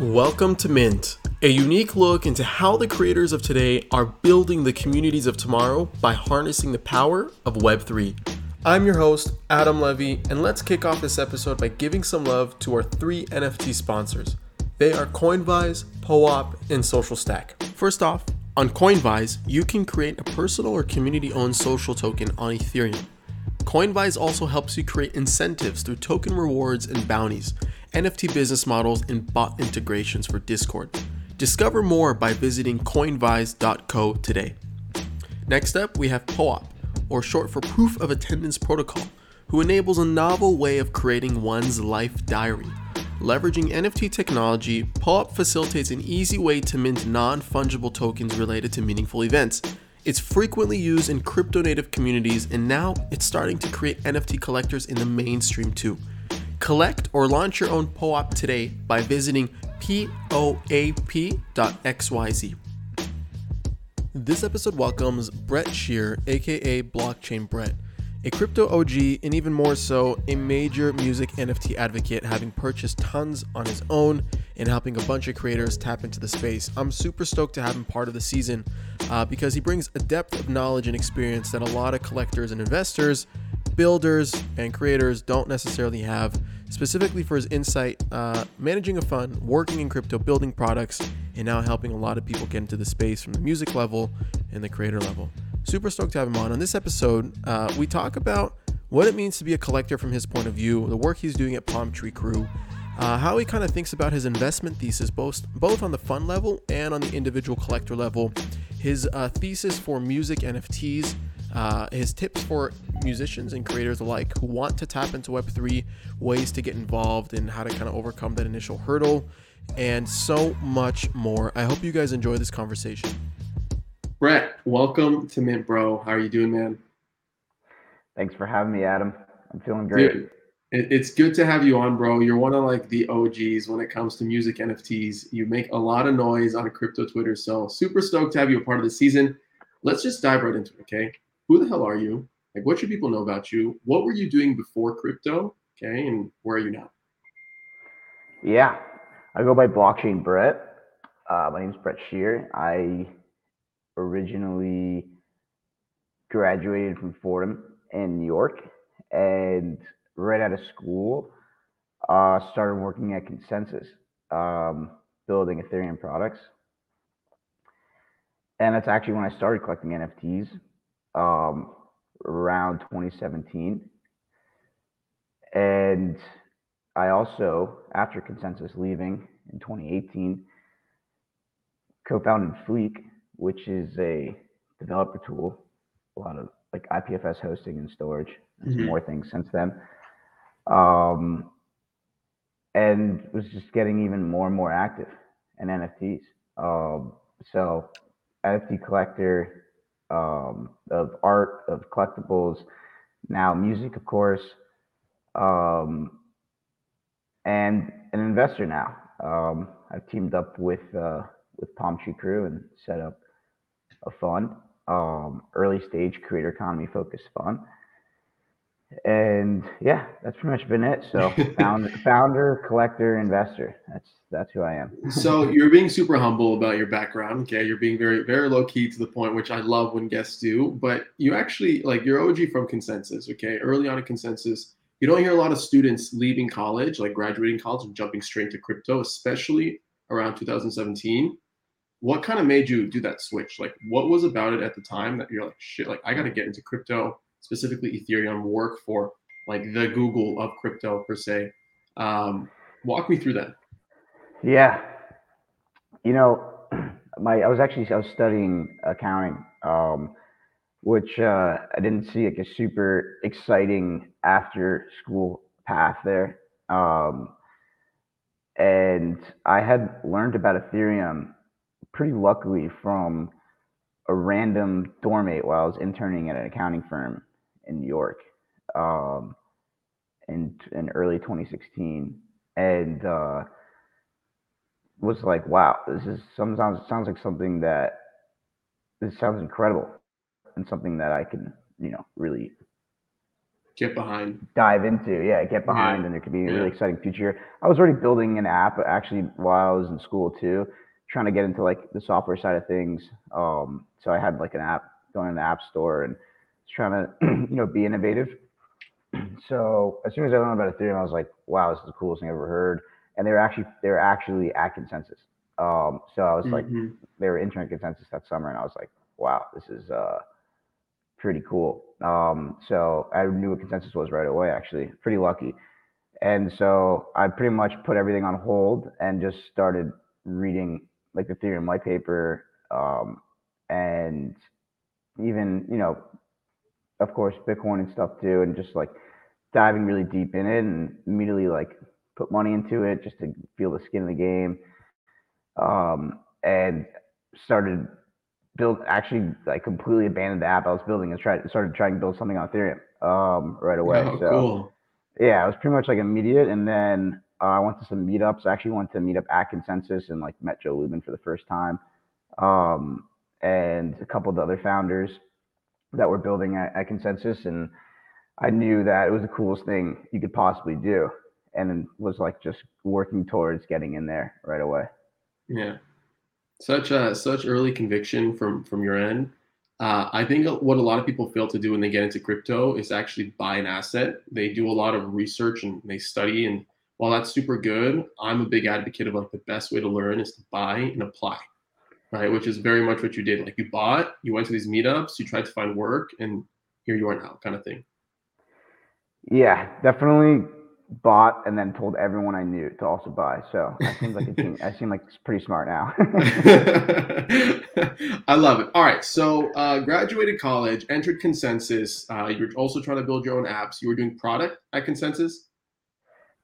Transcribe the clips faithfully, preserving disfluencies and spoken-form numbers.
Welcome to Mint, a unique look into how the creators of today are building the communities of tomorrow by harnessing the power of Web three. I'm your host, Adam Levy, and let's kick off this episode by giving some love to our three N F T sponsors. They are Coinvise, POAP, and Social Stack. First off, on Coinvise, you can create a personal or community-owned social token on Ethereum. Coinvise also helps you create incentives through token rewards and bounties, N F T business models, and bot integrations for Discord. Discover more by visiting coinvise dot co today. Next up, we have POAP, or short for Proof of Attendance Protocol, who enables a novel way of creating one's life diary. Leveraging N F T technology, POAP facilitates an easy way to mint non-fungible tokens related to meaningful events. It's frequently used in crypto-native communities, and now it's starting to create N F T collectors in the mainstream too. Collect or launch your own POAP today by visiting poap dot x y z. This episode welcomes Brett Shear, aka Blockchain Brett, a crypto O G and even more so, a major music N F T advocate, having purchased tons on his own and helping a bunch of creators tap into the space. I'm super stoked to have him part of the season uh, because he brings a depth of knowledge and experience that a lot of collectors and investors, builders, and creators don't necessarily have, specifically for his insight, uh, managing a fund, working in crypto, building products, and now helping a lot of people get into the space from the music level and the creator level. Super stoked to have him on. On this episode, uh, we talk about what it means to be a collector from his point of view, the work he's doing at Palm Tree Crew, uh, how he kind of thinks about his investment thesis, both, both on the fund level and on the individual collector level, his uh, thesis for music N F Ts, Uh, his tips for musicians and creators alike who want to tap into Web three, ways to get involved and how to kind of overcome that initial hurdle, and so much more. I hope you guys enjoy this conversation. Brett, welcome to Mint, bro. How are you doing, man? Thanks for having me, Adam. I'm feeling great. Dude, it, it's good to have you on, bro. You're one of like the O Gs when it comes to music N F Ts. You make a lot of noise on crypto Twitter, so super stoked to have you a part of the season. Let's just dive right into it, okay? Who the hell are you? Like, what should people know about you? What were you doing before crypto? Okay, and where are you now? Yeah, I go by Blockchain Brett. Uh, my name is Brett Shear. I originally graduated from Fordham in New York, and right out of school, uh, started working at ConsenSys, um, building Ethereum products. And that's actually when I started collecting N F Ts. Um, around twenty seventeen. And I also, after ConsenSys leaving in twenty eighteen, co-founded Fleek, which is a developer tool, a lot of like I P F S hosting and storage, and mm-hmm. some more things since then. Um, and was just getting even more and more active in N F Ts. Um, so N F T collector, um of art, of collectibles, now music, of course, um and an investor now. um I've teamed up with uh with Palm Tree Crew and set up a fund, um early stage creator economy focused fund. And yeah, that's pretty much been it. So founder, founder, collector, investor. That's that's who I am. So you're being super humble about your background. Okay, you're being very, very low key to the point, which I love when guests do. But you actually like you're O G from ConsenSys. Okay, early on in ConsenSys, you don't hear a lot of students leaving college, like graduating college and jumping straight to crypto, especially around two thousand seventeen. What kind of made you do that switch? Like, what was about it at the time that you're like, shit, like I got to get into crypto, specifically Ethereum, work for like the Google of crypto per se. Um, walk me through that. Yeah. You know, my, I was actually, I was studying accounting, um, which uh, I didn't see like a super exciting after school path there. Um, and I had learned about Ethereum pretty luckily from a random dormmate while I was interning at an accounting firm in New York, um, in in early twenty sixteen, and uh, was like, "Wow, this is sometimes it sounds like something that this sounds incredible, and something that I can, you know, really Get behind. Dive into, yeah, get behind, yeah. And there could be a yeah. really exciting future. I was already building an app actually while I was in school too, trying to get into like the software side of things. Um, so I had like an app going in the app store and trying to, you know, be innovative. So as soon as I learned about Ethereum, I was like, wow, this is the coolest thing I've ever heard. And they were actually, they were actually at ConsenSys. Um, so I was mm-hmm. like, they were internet ConsenSys that summer. And I was like, wow, this is uh, pretty cool. Um, so I knew what ConsenSys was right away, actually, pretty lucky. And so I pretty much put everything on hold and just started reading like the Ethereum white paper. Um, and even, you know, of course, Bitcoin and stuff too, and just like diving really deep in it and immediately like put money into it just to feel the skin of the game. Um, and started build actually like completely abandoned the app I was building and tried started trying to build something on Ethereum um, right away. Oh, so cool. Yeah, it was pretty much like immediate. And then uh, I went to some meetups. I actually went to meet up at ConsenSys and like met Joe Lubin for the first time. Um, and a couple of the other founders that were building at, at ConsenSys, and I knew that it was the coolest thing you could possibly do, and was like just working towards getting in there right away. Yeah, such a such early conviction from from your end. Uh, I think what a lot of people fail to do when they get into crypto is actually buy an asset. They do a lot of research and they study, and while that's super good, I'm a big advocate of like the best way to learn is to buy and apply. Right, which is very much what you did. Like you bought, you went to these meetups, you tried to find work, and here you are now, kind of thing. Yeah, definitely bought and then told everyone I knew to also buy. So I seem like a, I seem like it's pretty smart now. I love it. All right, so uh, graduated college, entered ConsenSys. Uh, you were also trying to build your own apps. You were doing product at ConsenSys?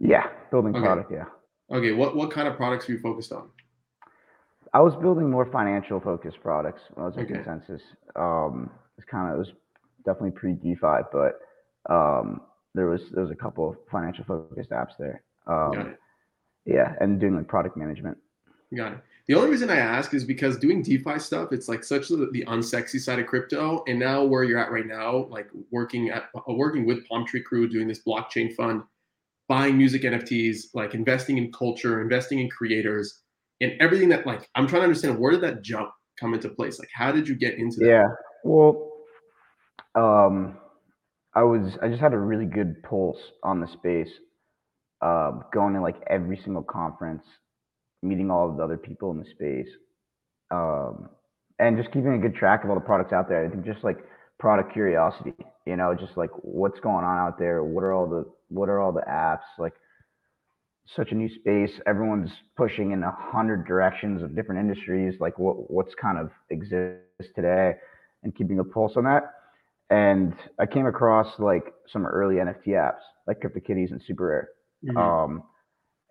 Yeah, building okay. product. Yeah. Okay. What what kind of products were you focused on? I was building more financial focused products when I was at okay. ConsenSys. Um, it's kind of, it was definitely pre DeFi, but um, there was, there was a couple of financial focused apps there. Um, Got it. Yeah. And doing like product management. Got it. The only reason I ask is because doing DeFi stuff, it's like such the, the unsexy side of crypto. And now where you're at right now, like working at, uh, working with Palm Tree Crew, doing this blockchain fund, buying music N F Ts, like investing in culture, investing in creators, and everything that, like, I'm trying to understand, where did that jump come into place? Like, how did you get into that? Yeah, well, um, I was, I just had a really good pulse on the space, uh, going to like every single conference, meeting all of the other people in the space, um, and just keeping a good track of all the products out there. I think just like product curiosity, you know, just like what's going on out there. What are all the, what are all the apps? Like, such a new space. Everyone's pushing in a hundred directions of different industries. Like what what's kind of exists today, and keeping a pulse on that. And I came across like some early N F T apps, like CryptoKitties and SuperRare. Mm-hmm. Um,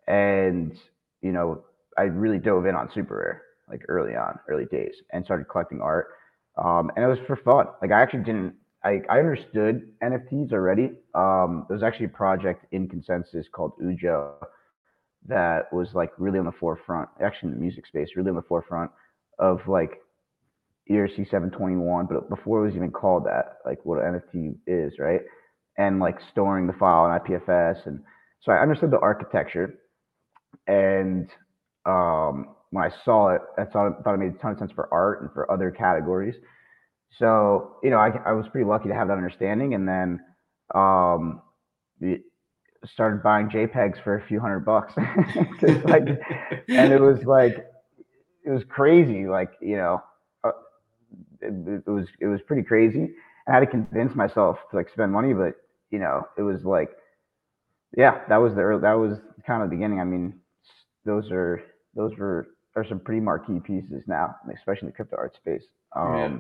and you know, I really dove in on SuperRare like early on, early days, and started collecting art. Um, and it was for fun. Like I actually didn't. I, I understood N F Ts already. Um, there was actually a project in ConsenSys called Ujo that was like really on the forefront, actually in the music space, really on the forefront of like E R C seven twenty-one, but before it was even called that, like what an N F T is, right? And like storing the file in I P F S. And so I understood the architecture. And um, when I saw it, I thought it, thought it made a ton of sense for art and for other categories. So, you know, I, I was pretty lucky to have that understanding. And then um, it, started buying JPEGs for a few hundred bucks. Like, and it was like, it was crazy. Like, you know, uh, it, it was, it was pretty crazy. I had to convince myself to like spend money, but you know, it was like, yeah, that was the, early, that was kind of the beginning. I mean, those are, those were, are some pretty marquee pieces now, especially in the crypto art space. Um, yeah.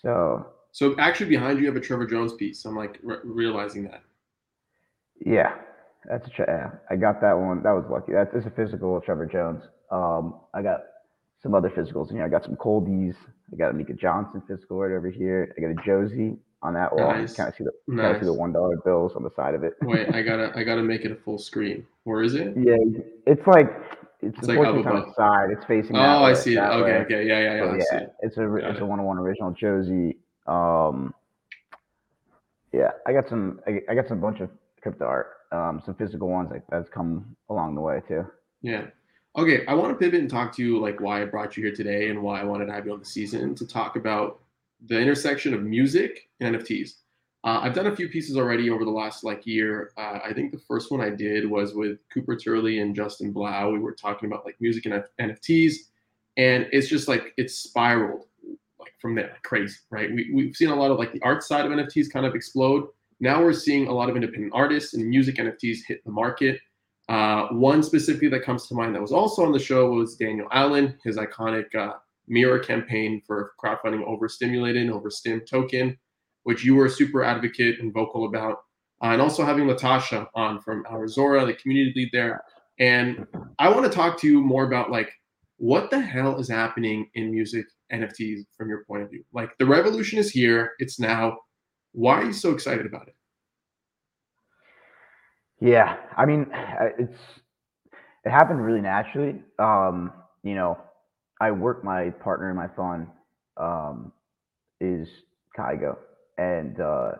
So, so actually behind you, you have a Trevor Jones piece. I'm like re- realizing that. Yeah, that's a tra- I got that one. That was lucky. That's it's a physical of Trevor Jones. Um, I got some other physicals in here. I got some Coldies. I got a Mika Johnson physical right over here. I got a Josie on that wall. Nice. Kind of see the nice. Kind of see the one dollar bills on the side of it. Wait, I gotta I gotta make it a full screen. Where is it? Yeah, it's like it's, it's like on the side. It's facing. Oh, that I way, see it. Okay, way. okay, yeah, yeah, yeah. So, yeah I see it. It's a got it's it. a one-on-one original Josie. Um, Yeah, I got some. I, I got some bunch of crypto art, um, some physical ones like that's come along the way too. Yeah. Okay, I want to pivot and talk to you like why I brought you here today and why I wanted to have you on the season to talk about the intersection of music and N F Ts. Uh, I've done a few pieces already over the last like year. Uh, I think the first one I did was with Cooper Turley and Justin Blau. We were talking about like music and F- N F Ts, and it's just like it's spiraled like from there, like, crazy, right? We, we've seen a lot of like the art side of N F Ts kind of explode. Now we're seeing a lot of independent artists and music N F Ts hit the market. Uh, one specifically that comes to mind that was also on the show was Daniel Allen, his iconic uh, Mirror campaign for crowdfunding Overstimulated, Overstim token, which you were a super advocate and vocal about, uh, and also having Latasha on from our Zora, the community lead there. And I want to talk to you more about like, what the hell is happening in music N F Ts from your point of view? Like the revolution is here, it's now. Why are you so excited about it? Yeah, I mean, it's, it happened really naturally. Um, you know, I work, my partner in my fund um, is Kygo. And uh,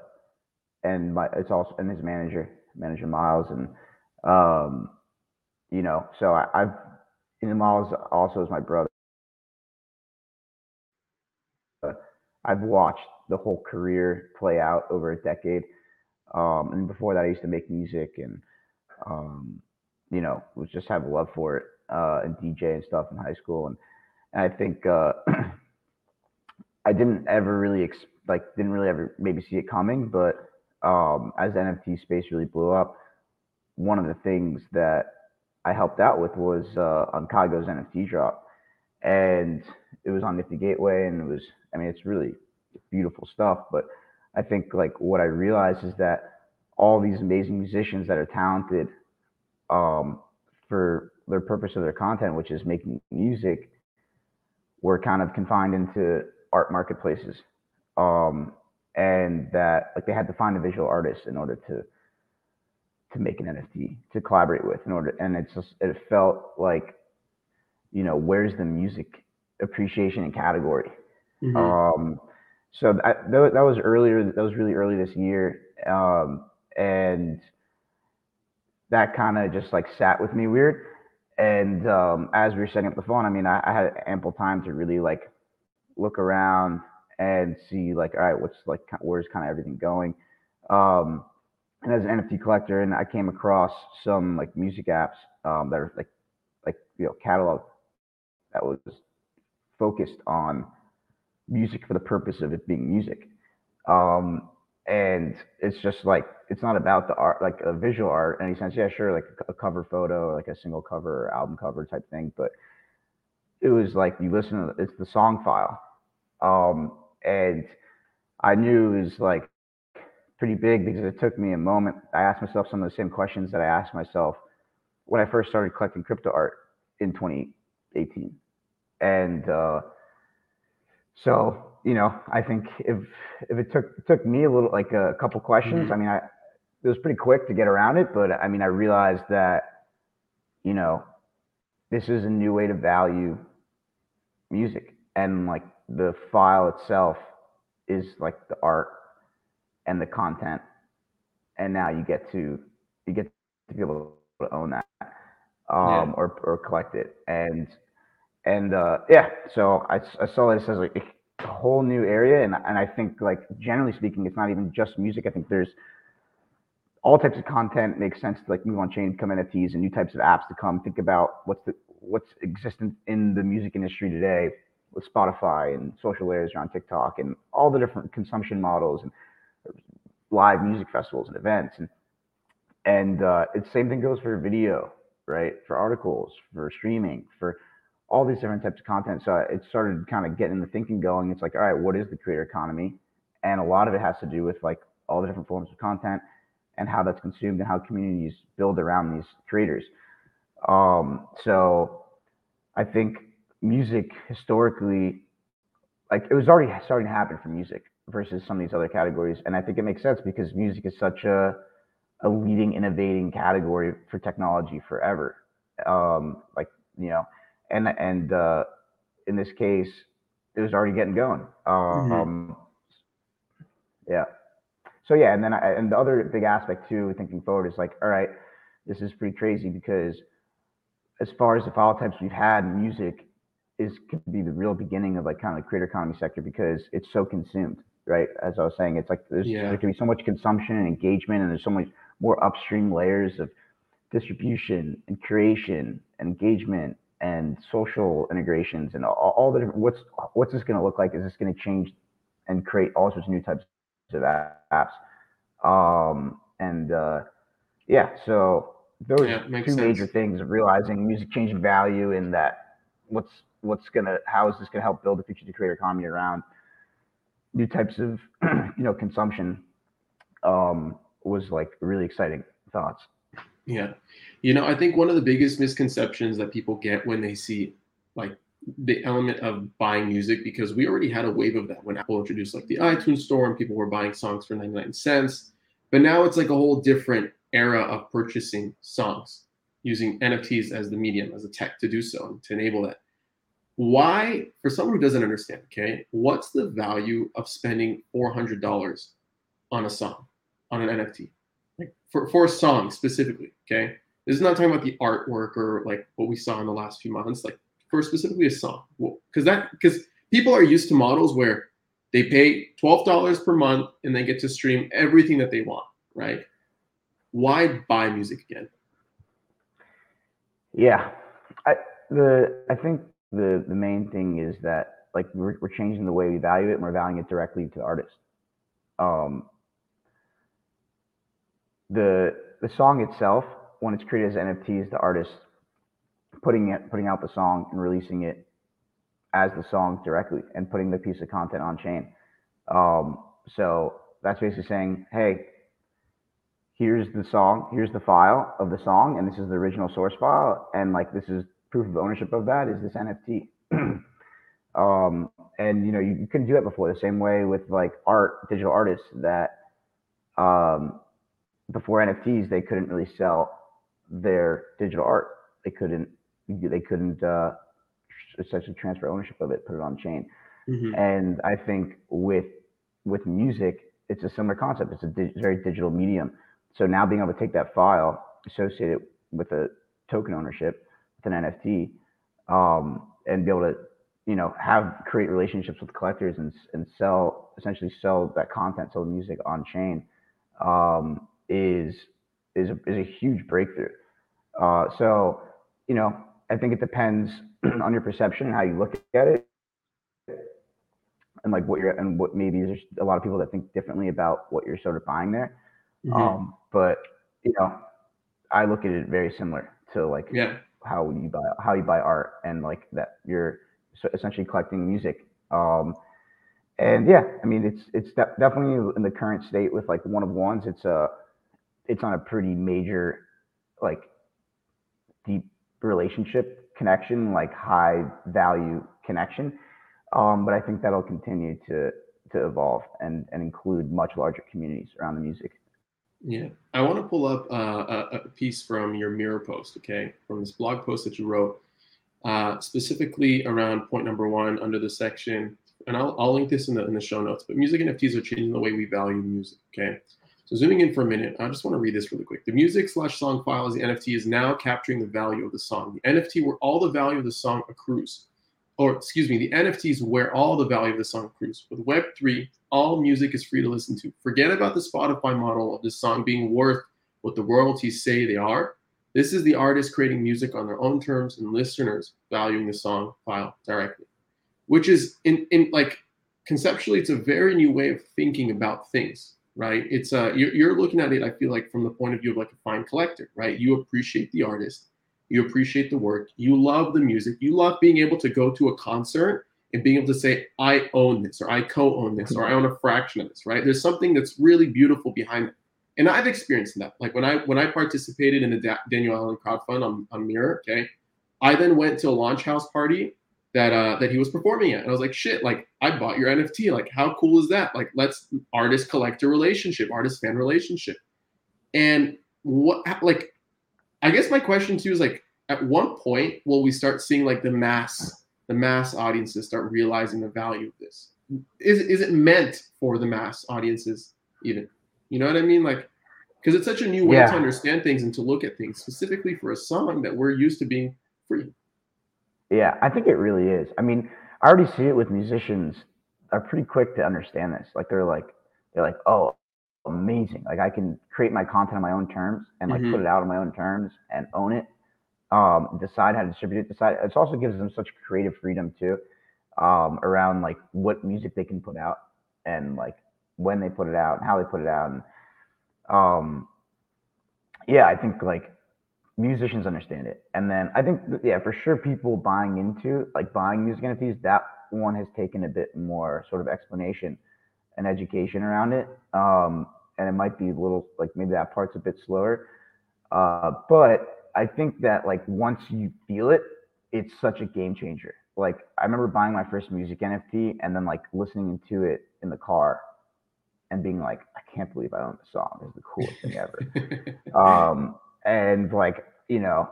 and my it's also and his manager, manager Miles, and um, you know, so I, I've and Miles also is my brother. I've watched the whole career play out over a decade, um, and before that, I used to make music and um, you know, was just have a love for it uh, and D J and stuff in high school, and, and I think uh, I didn't ever really expect. Like didn't really ever maybe see it coming, but um, as the N F T space really blew up, one of the things that I helped out with was uh, on Kygo's N F T drop, and it was on Nifty Gateway, and it was, I mean, it's really beautiful stuff. But I think like what I realized is that all these amazing musicians that are talented um, for their purpose of their content, which is making music, were kind of confined into art marketplaces. Um, and that like they had to find a visual artist in order to to make an N F T to collaborate with in order, and it's just, it felt like, you know, where's the music appreciation and category? Mm-hmm. Um, so that, that was earlier, that was really early this year, um, and that kind of just like sat with me weird. And um, as we were setting up the phone, I mean, I, I had ample time to really like look around and see like, all right, what's like, where's kind of everything going? Um, and as an N F T collector, and I came across some like music apps um, that are like, like, you know, Catalog that was focused on music for the purpose of it being music. Um, and it's just like, it's not about the art, like a visual art in any sense. Yeah, sure. Like a cover photo, like a single cover or album cover type thing. But it was like, you listen to the, it's the song file. Um, And I knew it was like pretty big because it took me a moment. I asked myself some of the same questions that I asked myself when I first started collecting crypto art in twenty eighteen. And uh, so, you know, I think if if it took it took me a little, like a couple questions, mm-hmm. I mean, I, it was pretty quick to get around it. But I mean, I realized that, you know, this is a new way to value music, and like the file itself is like the art and the content, and now you get to you get to be able to own that um yeah. or or collect it, and and uh yeah so I, I saw this as like a whole new area, and and I think like generally speaking it's not even just music. I think there's all types of content makes sense to like move on chain, become N F Ts, and new types of apps to come. Think about what's the what's existent in the music industry today with Spotify and social layers around TikTok and all the different consumption models and live music festivals and events. And, and uh, it's same thing goes for video, right? For articles, for streaming, for all these different types of content. So it started kind of getting the thinking going. It's like, all right, what is the creator economy? And a lot of it has to do with like all the different forms of content and how that's consumed and how communities build around these creators. Um, so I think music historically, like it was already starting to happen for music versus some of these other categories, and I think it makes sense because music is such a a leading, innovating category for technology forever. Um, like you know, and and uh, in this case, it was already getting going. Um, mm-hmm. Yeah. So yeah, and then I, and the other big aspect too, thinking forward, is like, all right, this is pretty crazy because as far as the file types we've had, music is could be the real beginning of like kind of the creator economy sector because it's so consumed, right? As I was saying, it's like there's yeah. there can be so much consumption and engagement, and there's so much more upstream layers of distribution and creation and engagement and social integrations and all, all the different, what's what's this going to look like? Is this going to change and create all sorts of new types of apps? Um, and uh, yeah, so those yeah, two sense. major things of realizing music changing value and that what's what's gonna how is this gonna help build the future of the creator economy around new types of you know consumption um, was like really exciting thoughts. Yeah. You know, I think one of the biggest misconceptions that people get when they see like the element of buying music, because we already had a wave of that when Apple introduced like the iTunes store and people were buying songs for ninety-nine cents. But now it's like a whole different era of purchasing songs using N F Ts as the medium, as a tech to do so and to enable that. Why, for someone who doesn't understand, okay, what's the value of spending four hundred dollars on a song, on an N F T? Like for, for a song specifically, okay? This is not talking about the artwork or like what we saw in the last few months, like for specifically a song. Well, cause that, cause people are used to models where they pay twelve dollars per month and they get to stream everything that they want, right? Why buy music again? Yeah, I, the, I think the, the main thing is that like we're, we're changing the way we value it and we're valuing it directly to the artist. Um, The the song itself, when it's created as N F Ts, the artist putting it putting out the song and releasing it as the song directly and putting the piece of content on chain. Um, so that's basically saying, hey, here's the song, here's the file of the song, and this is the original source file, and like this is proof of ownership of that is this N F T. um, and you know you, you couldn't do that before. The same way with like art, digital artists that. Um, Before N F Ts, they couldn't really sell their digital art. They couldn't. They couldn't uh, essentially transfer ownership of it, put it on chain. Mm-hmm. And I think with with music, it's a similar concept. It's a dig- very digital medium. So now being able to take that file, associate it with a token ownership, with an N F T, um, and be able to, you know, have create relationships with collectors and and sell essentially sell that content, sell music on chain. Um, is is a, is a huge breakthrough. Uh, so, you know, I think it depends on your perception and how you look at it, and like what you're and what maybe there's a lot of people that think differently about what you're sort of buying there. Mm-hmm. Um, but you know, I look at it very similar to like yeah. how you buy how you buy art and like that you're essentially collecting music. Um, and yeah, I mean it's it's de- definitely in the current state with like one of ones. It's a It's on a pretty major, like, deep relationship connection, like high value connection. Um, but I think that'll continue to to evolve and, and include much larger communities around the music. Yeah, I want to pull up uh, a, a piece from your Mirror post, okay, from this blog post that you wrote, uh, specifically around point number one under the section, and I'll I'll link this in the in the show notes. But music N F Ts are changing the way we value music, okay. So zooming in for a minute, I just want to read this really quick. The music slash song file as the N F T is now capturing the value of the song. The N F T where all the value of the song accrues, or excuse me, the N F Ts where all the value of the song accrues. With Web three, all music is free to listen to. Forget about the Spotify model of this song being worth what the royalties say they are. This is the artist creating music on their own terms and listeners valuing the song file directly, which is in, in like conceptually, it's a very new way of thinking about things. Right, it's uh, you're, you're looking at it. I feel like from the point of view of like a fine collector, right? You appreciate the artist, you appreciate the work, you love the music, you love being able to go to a concert and being able to say, "I own this," or "I co-own this," or "I own a fraction of this." Right? There's something that's really beautiful behind it, and I've experienced that. Like when I when I participated in the da- Daniel Allen crowdfund on, on Mirror, okay, I then went to a launch house party that uh, that he was performing at. And I was like, shit, like I bought your N F T. Like, how cool is that? Like, let's artist collector relationship, artist fan relationship. And what, like, I guess my question too is like, at one point will we start seeing like the mass, the mass audiences start realizing the value of this? Is, is it meant for the mass audiences even? You know what I mean? Like, because it's such a new way yeah. to understand things and to look at things, specifically for a song that we're used to being free. Yeah, I think it really is. I mean, I already see it with musicians are pretty quick to understand this. Like they're like, they're like, oh, amazing. Like I can create my content on my own terms and like mm-hmm. put it out on my own terms and own it, um, decide how to distribute it, decide. It also gives them such creative freedom too, um, around like what music they can put out and like when they put it out and how they put it out. And, um, yeah, I think like musicians understand it. And then I think, yeah, for sure people buying into like buying music N F Ts, that one has taken a bit more sort of explanation and education around it. Um, and it might be a little, like maybe that part's a bit slower. Uh, but I think that like once you feel it, it's such a game changer. Like I remember buying my first music N F T and then like listening to it in the car and being like, I can't believe I own this song. It's the coolest thing ever. um, and like, you know,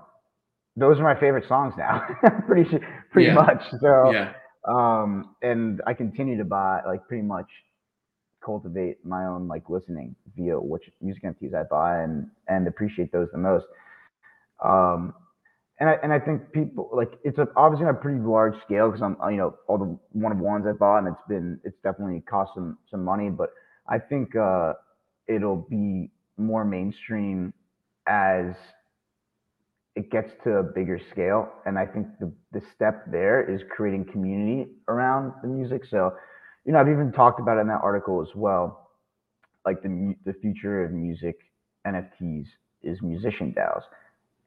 those are my favorite songs now, pretty pretty yeah. much. So, yeah. um, and I continue to buy, like pretty much cultivate my own like listening via which music N F Ts I buy and, and appreciate those the most. Um, and I, and I think people like, it's a, obviously on a pretty large scale because I'm, you know, all the one of ones I bought and it's been, it's definitely cost some, some money, but I think uh, it'll be more mainstream as it gets to a bigger scale. And I think the, the step there is creating community around the music. So, you know, I've even talked about it in that article as well, like the the future of music N F Ts is musician DAOs.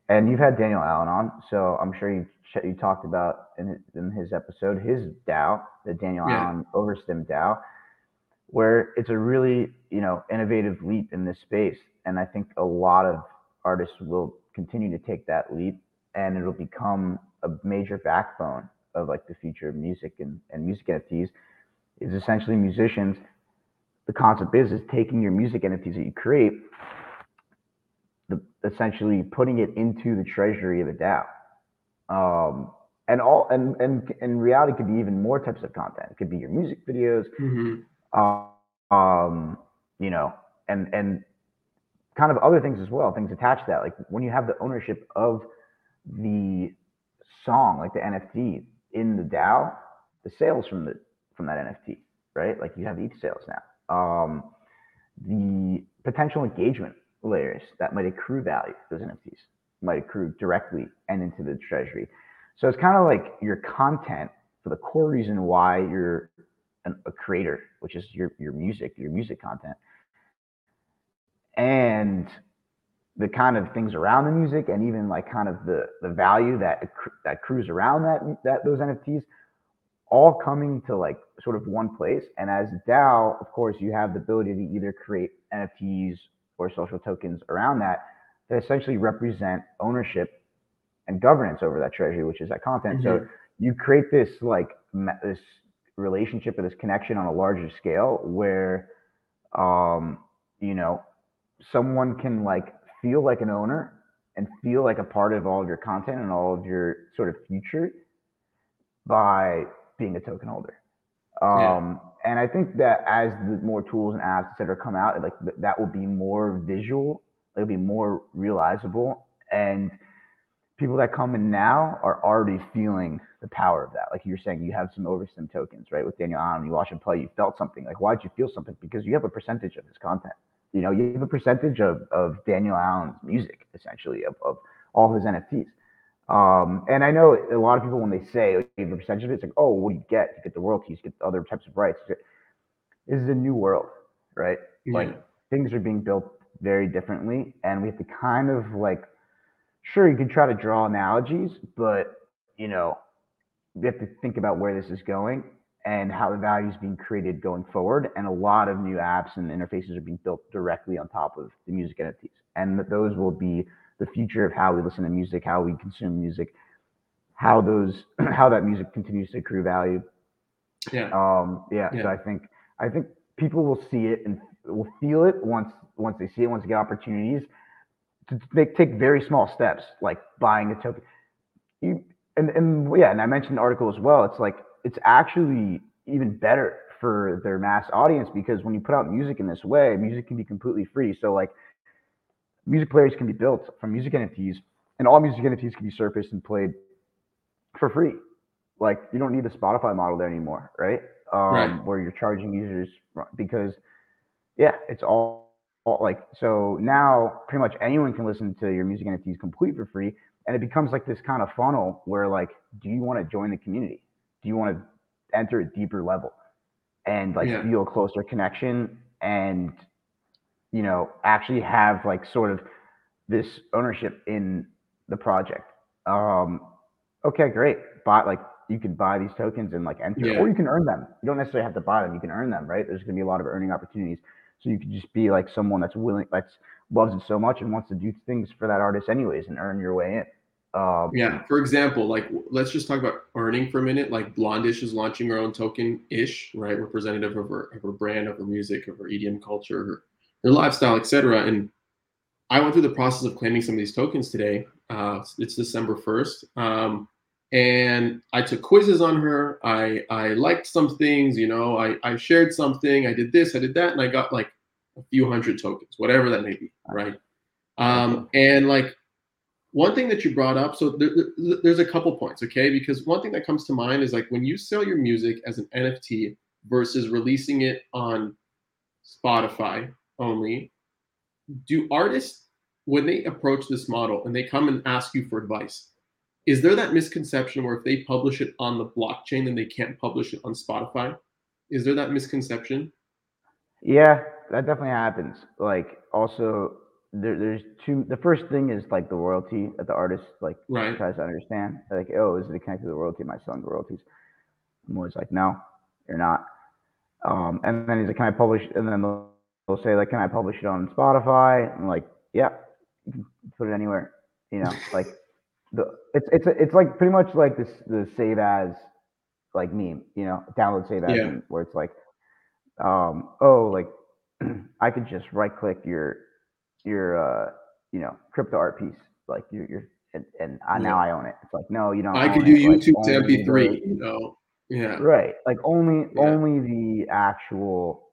And you've had Daniel Allen on, so I'm sure you you talked about in, in his episode, his DAO, the Daniel yeah. Allen Overstim DAO, where it's a really, you know, innovative leap in this space. And I think a lot of artists will continue to take that leap and it'll become a major backbone of like the future of music and, and music N F Ts is essentially musicians. The concept is, is taking your music N F Ts that you create, the, essentially putting it into the treasury of a DAO. Um, and all, and, and, and reality could be even more types of content. It could be your music videos, mm-hmm. Um, um, you know, and and kind of other things as well, things attached to that. Like when you have the ownership of the song, like the N F T in the DAO, the sales from the from that N F T, right? Like you have E T H sales now. Um, the potential engagement layers that might accrue value, those N F Ts might accrue directly and into the treasury. So it's kind of like your content for the core reason why you're a creator, which is your your music, your music content, and the kind of things around the music, and even like kind of the the value that accru- that accrues around that that those N F Ts, all coming to like sort of one place. And as DAO, of course, you have the ability to either create N F Ts or social tokens around that that essentially represent ownership and governance over that treasury, which is that content. Mm-hmm. So you create this like this relationship or this connection on a larger scale where, um, you know, someone can like feel like an owner and feel like a part of all of your content and all of your sort of future by being a token holder. Um, yeah. And I think that as the more tools and apps, et cetera, come out, like that will be more visual, it'll be more realizable. And people that come in now are already feeling the power of that. Like you're saying, you have some Overstim tokens, right? With Daniel Allen, you watch him play, you felt something. Like, why'd you feel something? Because you have a percentage of his content. You know, you have a percentage of, of Daniel Allen's music, essentially, of, of all his N F Ts. Um, and I know a lot of people, when they say like, you have a percentage of it, it's like, oh, what do you get? You get the royalties, you get the other types of rights. This is a new world, right? Mm-hmm. Like things are being built very differently. And we have to kind of like, sure, you can try to draw analogies, but, you know, we have to think about where this is going and how the value is being created going forward. And a lot of new apps and interfaces are being built directly on top of the music N F Ts. And those will be the future of how we listen to music, how we consume music, how those, how that music continues to accrue value. Yeah. Um, yeah, yeah. So I think, I think people will see it and will feel it once, once they see it, once they get opportunities. To make, take very small steps, like buying a token. You, and, and yeah, and I mentioned the article as well. It's like, it's actually even better for their mass audience, because when you put out music in this way, music can be completely free. So like music players can be built from music N F Ts, and all music N F Ts can be surfaced and played for free. Like you don't need the Spotify model there anymore, right? Um, right. Where you're charging users, because yeah, it's all, all like, so now pretty much anyone can listen to your music N F Ts complete for free. And it becomes like this kind of funnel where like, do you want to join the community? Do you want to enter a deeper level and like yeah. feel a closer connection and, you know, actually have like sort of this ownership in the project? Um, okay, great. Buy, like you can buy these tokens and like enter, yeah. or you can earn them. You don't necessarily have to buy them. You can earn them, right? There's going to be a lot of earning opportunities. So you could just be like someone that's willing, that's loves it so much and wants to do things for that artist anyways and earn your way in. Um, yeah. For example, like let's just talk about earning for a minute. Like Blondish is launching her own token ish, right? Representative of her, of her brand, of her music, of her E D M culture, her, her lifestyle, et cetera. And I went through the process of claiming some of these tokens today. Uh, it's December first. Um, and I took quizzes on her. I, I liked some things, you know, I, I shared something, I did this, I did that. And I got like a few hundred tokens, whatever that may be. Right. Um, and like, one thing that you brought up, so there, there, there's a couple points, okay? Because one thing that comes to mind is like when you sell your music as an N F T versus releasing it on Spotify only, do artists, when they approach this model and they come and ask you for advice, is there that misconception where if they publish it on the blockchain, then they can't publish it on Spotify? Is there that misconception? Yeah, that definitely happens. Like also... There, there's two. The first thing is like the royalty that the artist like right. tries to understand. Like, oh, is it connected to the royalty? Am I selling the royalties? I'm always like, no, you're not. Um, and then he's like, can I publish? And then they'll, they'll say like, can I publish it on Spotify? I'm like, yeah, you can put it anywhere. You know, like the it's it's it's like pretty much like this the save as like meme. You know, download save as yeah. meme, where it's like, um, oh, like I could just right click your. your, uh, you know, crypto art piece, like you're, you're and, and I, yeah. now I own it. It's like, no, you don't. I could do it. YouTube like, to M P three, you know? Yeah. Right. Like only, yeah. only the actual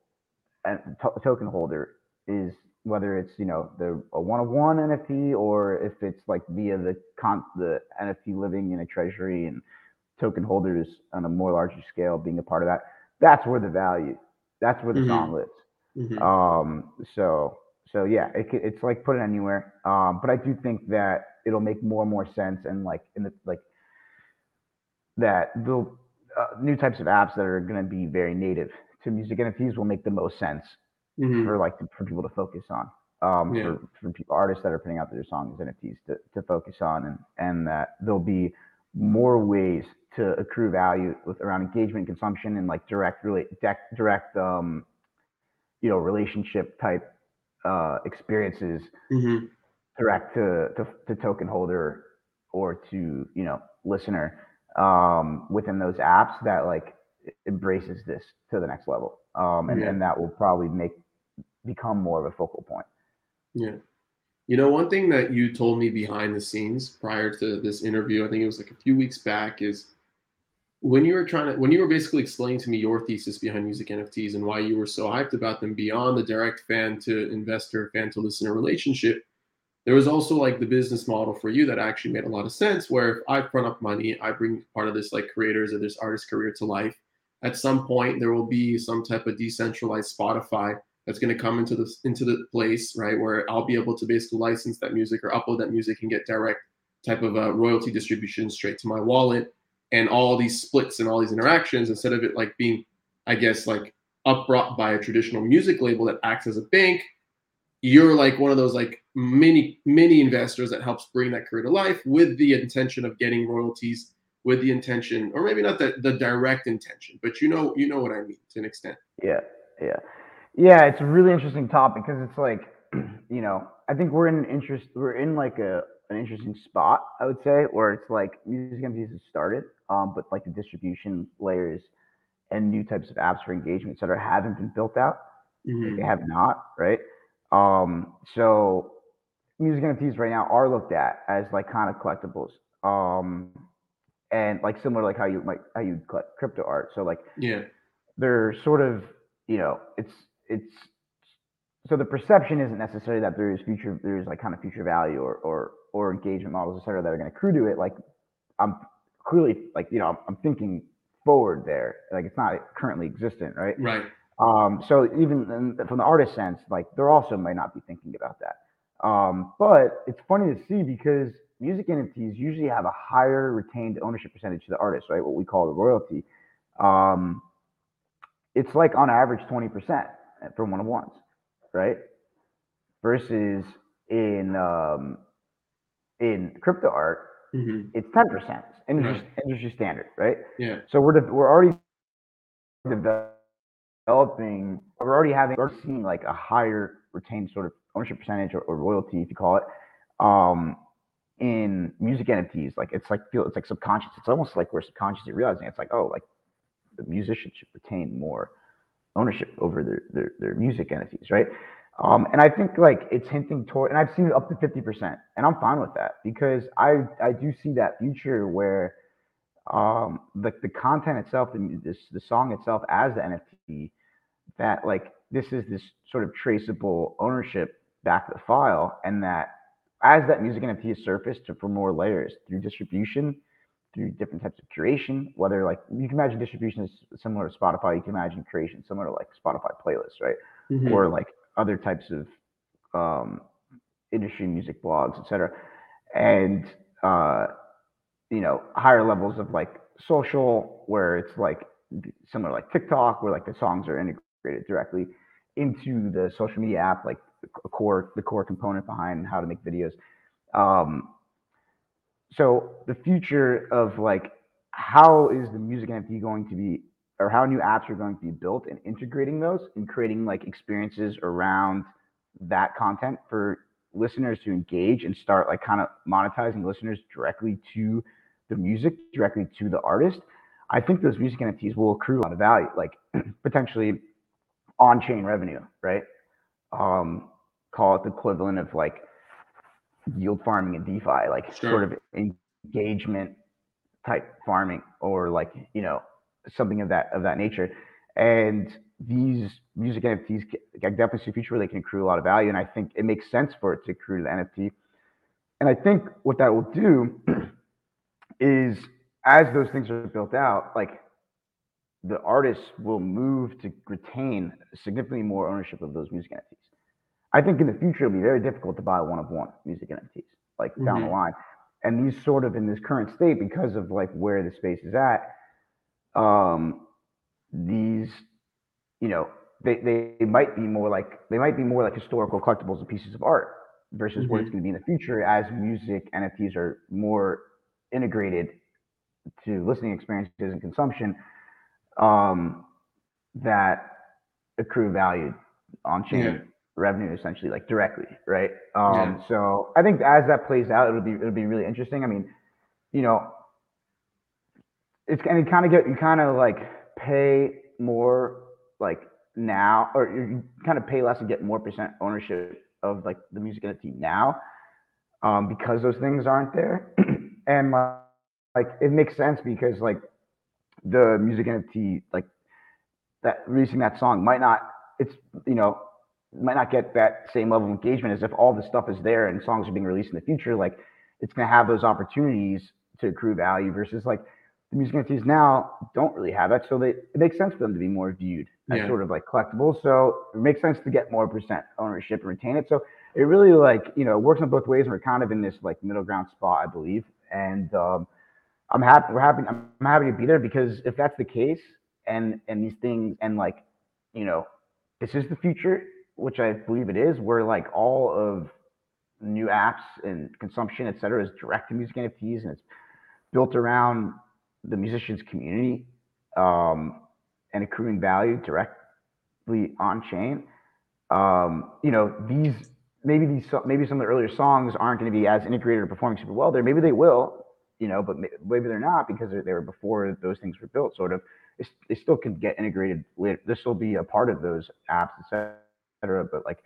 uh, to- token holder is, whether it's, you know, the a one-of-one N F T or if it's like via the con- the N F T living in a treasury and token holders on a more larger scale being a part of that, that's where the value, that's where the mm-hmm. song lives. Mm-hmm. Um, so... So yeah, it, it's like put it anywhere. Um, but I do think that it'll make more and more sense, and like in the like that the uh, new types of apps that are going to be very native to music N F Ts will make the most sense mm-hmm. for like for people to focus on. Um, yeah. for, for people, artists that are putting out their songs as N F Ts to, to focus on, and and that there'll be more ways to accrue value with around engagement, consumption, and like direct really direct, direct um, you know, relationship type. Uh, experiences mm-hmm. direct to, to to token holder or to, you know, listener um, within those apps that like embraces this to the next level. Um, and, yeah. and that will probably make become more of a focal point. Yeah. You know, one thing that you told me behind the scenes prior to this interview, I think it was like a few weeks back, is when you were trying to, when you were basically explaining to me your thesis behind music N F Ts and why you were so hyped about them beyond the direct fan to investor, fan to listener relationship, there was also like the business model for you that actually made a lot of sense, where if I front up money, I bring part of this like creators or this artist career to life. At some point, there will be some type of decentralized Spotify that's going to come into the, into the place, right? Where I'll be able to basically license that music or upload that music and get direct type of uh, royalty distribution straight to my wallet. And all these splits and all these interactions, instead of it like being, I guess, like upbrought by a traditional music label that acts as a bank, you're like one of those like mini, mini investors that helps bring that career to life with the intention of getting royalties, with the intention, or maybe not the, the direct intention, but you know, you know what I mean to an extent. Yeah, yeah. Yeah, it's a really interesting topic because it's like, you know, I think we're in an interest, we're in like a, an interesting spot, I would say, where it's like music N F Ts has started, um, but like the distribution layers and new types of apps for engagement, et cetera, haven't been built out. Mm-hmm. They have not, right? Um, so music N F Ts right now are looked at as like kind of collectibles, um, and like similar to like how you like how you collect crypto art. So like, yeah, they're sort of, you know, it's it's so the perception isn't necessarily that there's future there's like kind of future value or or or engagement models, et cetera, that are going to accrue to it. Like I'm clearly like, you know, I'm, I'm thinking forward there. Like it's not currently existent, right? Right. Um, so even from the artist sense, like they're also might not be thinking about that. Um, but it's funny to see because music entities usually have a higher retained ownership percentage to the artist, right? What we call the royalty. Um, it's like on average twenty percent from one of ones, right? Versus in um, in crypto art, mm-hmm. it's ten percent industry, right. industry standard, right? Yeah. So we're de- we're already developing. Developing, we're already having, we're seeing like a higher retained sort of ownership percentage or, or royalty, if you call it, um, in music entities. Like it's like feel it's like subconscious. It's almost like we're subconsciously realizing it's like, oh, like the musician should retain more ownership over their their, their music entities, right? Um, and I think like it's hinting toward, and I've seen it up to fifty percent, and I'm fine with that because I I do see that future where um the, the content itself, the this the song itself as the N F T, that like this is this sort of traceable ownership back to the file, and that as that music N F T is surfaced to for more layers through distribution, through different types of curation, whether like you can imagine distribution is similar to Spotify, you can imagine curation similar to like Spotify playlists, right? Mm-hmm. Or like other types of um industry music blogs, etc. And uh you know, higher levels of like social, where it's like similar like TikTok, where like the songs are integrated directly into the social media app, like the core the core component behind how to make videos. Um, so the future of like how is the music N F T going to be, or how new apps are going to be built and integrating those and creating like experiences around that content for listeners to engage and start like kind of monetizing listeners directly to the music, directly to the artist. I think those music N F Ts will accrue a lot of value, like potentially on-chain revenue, right? Um, call it the equivalent of like yield farming and DeFi, like sure. sort of engagement type farming, or like, you know, something of that of that nature. And these music N F Ts, I definitely see a future where they can accrue a lot of value. And I think it makes sense for it to accrue to the N F T. And I think what that will do is as those things are built out, like the artists will move to retain significantly more ownership of those music N F Ts. I think in the future, it'll be very difficult to buy one of one music N F Ts, like mm-hmm. down the line. And these sort of in this current state, because of like where the space is at, um, these, you know, they, they might be more like they might be more like historical collectibles and pieces of art versus mm-hmm. what it's going to be in the future as music N F Ts are more integrated to listening experiences and consumption, um, that accrue value on chain yeah. revenue essentially, like directly, right? Um, yeah. So I think as that plays out, it'll be it'll be really interesting. I mean, you know, it's and you kind of get you kind of like pay more. Like now, or you kind of pay less and get more percent ownership of like the music N F T now, um, because those things aren't there, and like, like it makes sense because like the music N F T, like that releasing that song might not, it's you know might not get that same level of engagement as if all the stuff is there and songs are being released in the future. Like it's gonna have those opportunities to accrue value versus like the music N F Ts now don't really have that, so they it makes sense for them to be more viewed. That's yeah. sort of like collectible. So it makes sense to get more percent ownership and retain it. So it really like, you know, works in both ways. We're kind of in this like middle ground spot, I believe. And um, I'm happy, we're happy, I'm happy to be there because if that's the case and, and these things and like, you know, this is the future, which I believe it is, where like all of new apps and consumption, et cetera, is direct to music N F Ts and it's built around the musician's community. Um, and accruing value directly on chain, um, you know, these, maybe these, maybe some of the earlier songs aren't going to be as integrated or performing super well there. Maybe they will, you know, but maybe they're not because they were before those things were built sort of, it's, they still can get integrated later. This will be a part of those apps, et cetera. But like,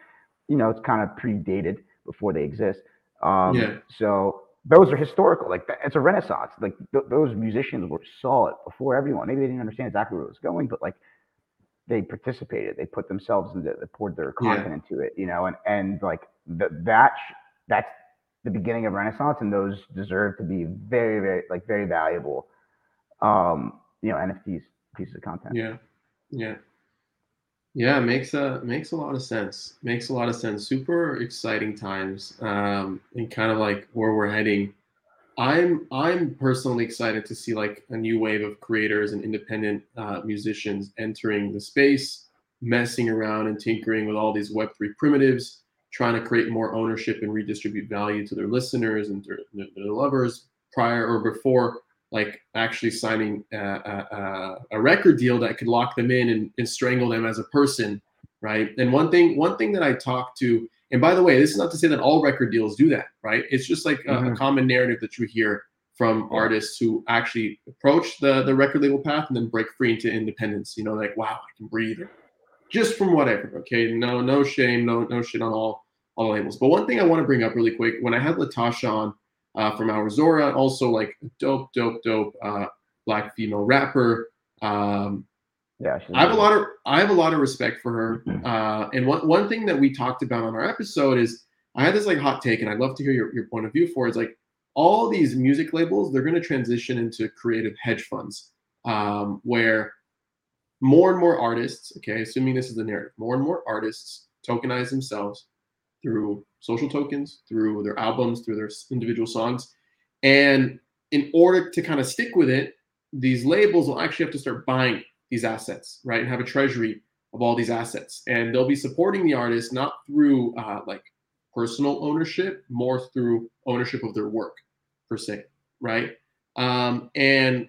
you know, it's kind of predated before they exist. Um, yeah. So those are historical, like it's a renaissance. Like th- those musicians were saw it before everyone. Maybe they didn't understand exactly where it was going, but like they participated. They put themselves into it. They poured their content yeah. into it, you know, and, and like the, that, that's the beginning of Renaissance, and those deserve to be very, very, like very valuable, um, you know, N F Ts, pieces of content. Yeah. Yeah. Yeah. Makes a, makes a lot of sense. Makes a lot of sense. Super exciting times, um, and kind of like where we're heading. I'm I'm personally excited to see like a new wave of creators and independent uh, musicians entering the space, messing around and tinkering with all these Web three primitives, trying to create more ownership and redistribute value to their listeners and their, their lovers prior or before like actually signing a, a, a record deal that could lock them in and, and strangle them as a person, right? And one thing one thing that I talk to. And by the way, this is not to say that all record deals do that, right? It's just like a, mm-hmm. a common narrative that you hear from artists who actually approach the, the record label path and then break free into independence. You know, like, wow, I can breathe, just from whatever. Okay, no, no shame, no, no shit on all all labels. But one thing I want to bring up really quick, when I had Latasha on uh, from our Zora, also like dope, dope, dope uh, black female rapper. Um, Yeah, I have a lot of I have a lot of respect for her. Uh, and one, one thing that we talked about on our episode is I had this like hot take, and I'd love to hear your, your point of view for it. It's like all these music labels, they're going to transition into creative hedge funds, um, where more and more artists, okay, assuming this is the narrative, more and more artists tokenize themselves through social tokens, through their albums, through their individual songs. And in order to kind of stick with it, these labels will actually have to start buying these assets, right, and have a treasury of all these assets, and they'll be supporting the artist not through uh, like personal ownership, more through ownership of their work per se, right? Um, and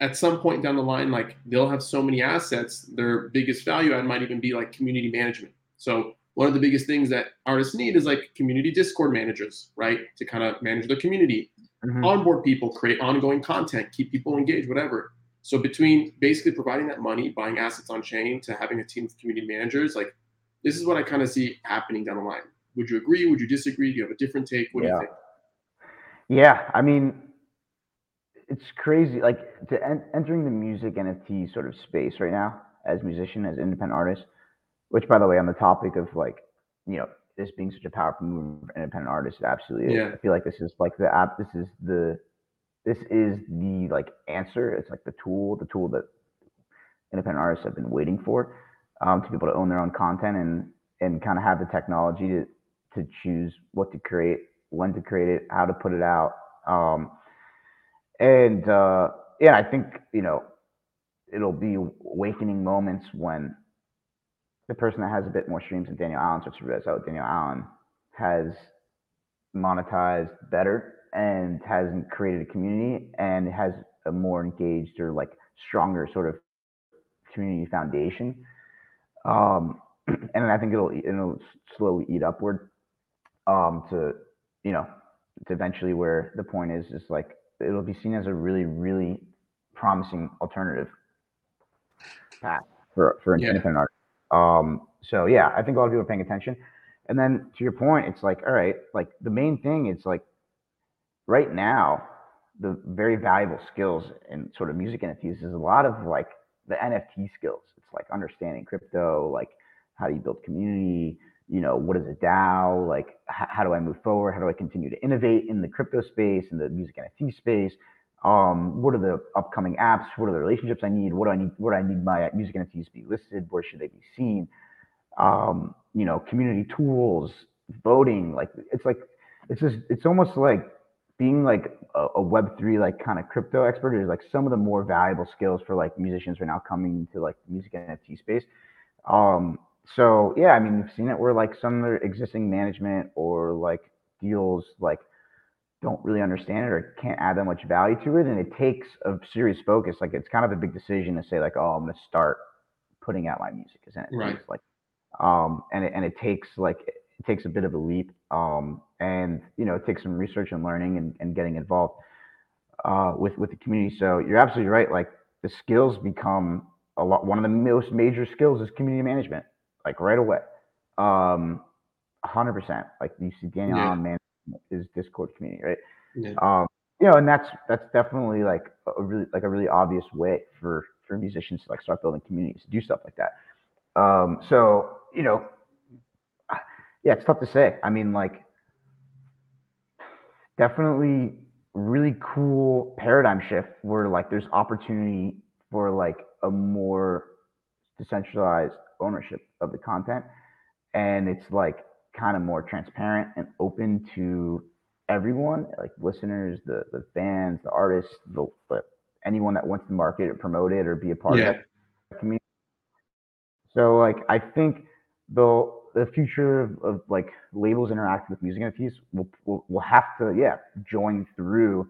at some point down the line, like they'll have so many assets, their biggest value add might even be like community management. So one of the biggest things that artists need is like community Discord managers, right, to kind of manage their community, mm-hmm. onboard people, create ongoing content, keep people engaged, whatever. So between basically providing that money, buying assets on chain, to having a team of community managers, like this is what I kind of see happening down the line. Would you agree? Would you disagree? Do you have a different take? What yeah. do you think? Yeah, I mean, it's crazy. Like to en- entering the music N F T sort of space right now as musician, as independent artist, which by the way, on the topic of like, you know, this being such a powerful move for independent artists, it absolutely yeah. is. I feel like this is like the app, this is the This is the like answer. It's like the tool, the tool that independent artists have been waiting for, um, to be able to own their own content and and kind of have the technology to to choose what to create, when to create it, how to put it out. Um, and uh, yeah, I think, you know, it'll be awakening moments when the person that has a bit more streams than Daniel Allen starts to realize, oh, Daniel Allen has monetized better and hasn't created a community and has a more engaged or like stronger sort of community foundation. Um, and I think it'll, it'll slowly eat upward, um, to, you know, to eventually where the point is, is like, it'll be seen as a really, really promising alternative path for, for yeah. independent art. Um, so yeah, I think a lot of people are paying attention. And then to your point, it's like, all right, like the main thing is like, right now, the very valuable skills in sort of music N F Ts is a lot of like the N F T skills. It's like understanding crypto, like how do you build community? You know, what is a DAO? Like h- how do I move forward? How do I continue to innovate in the crypto space and the music N F T space? Um, what are the upcoming apps? What are the relationships I need? What do I need? What do I need my music N F Ts to be listed? Where should they be seen? Um, you know, community tools, voting. Like it's like it's just it's almost like being like a, a Web three like kind of crypto expert is like some of the more valuable skills for like musicians right now coming into like the music N F T space. Um, so yeah, I mean, we've seen it where like some of their existing management or like deals like don't really understand it or can't add that much value to it, and it takes a serious focus. Like it's kind of a big decision to say like, oh, I'm going to start putting out my music as N F Ts. Right. Like, um, and it, and it takes like it takes a bit of a leap. Um, and, you know, it takes some research and learning and, and getting involved uh, with, with the community. So you're absolutely right. Like the skills become a lot. One of the most major skills is community management, like right away. Um, one hundred percent. Like you see Daniel yeah. Allen managing his Discord community, right? Yeah. Um, you know, and that's that's definitely like a really like a really obvious way for, for musicians to like start building communities, to do stuff like that. Um, so, you know, yeah, it's tough to say. I mean, like, definitely really cool paradigm shift where, like, there's opportunity for, like, a more decentralized ownership of the content. And it's, like, kind of more transparent and open to everyone, like listeners, the the fans, the artists, the, the anyone that wants to market or promote it or be a part yeah. of the community. So, like, I think the the future of, of like labels interacting with music entities will, will will have to yeah join through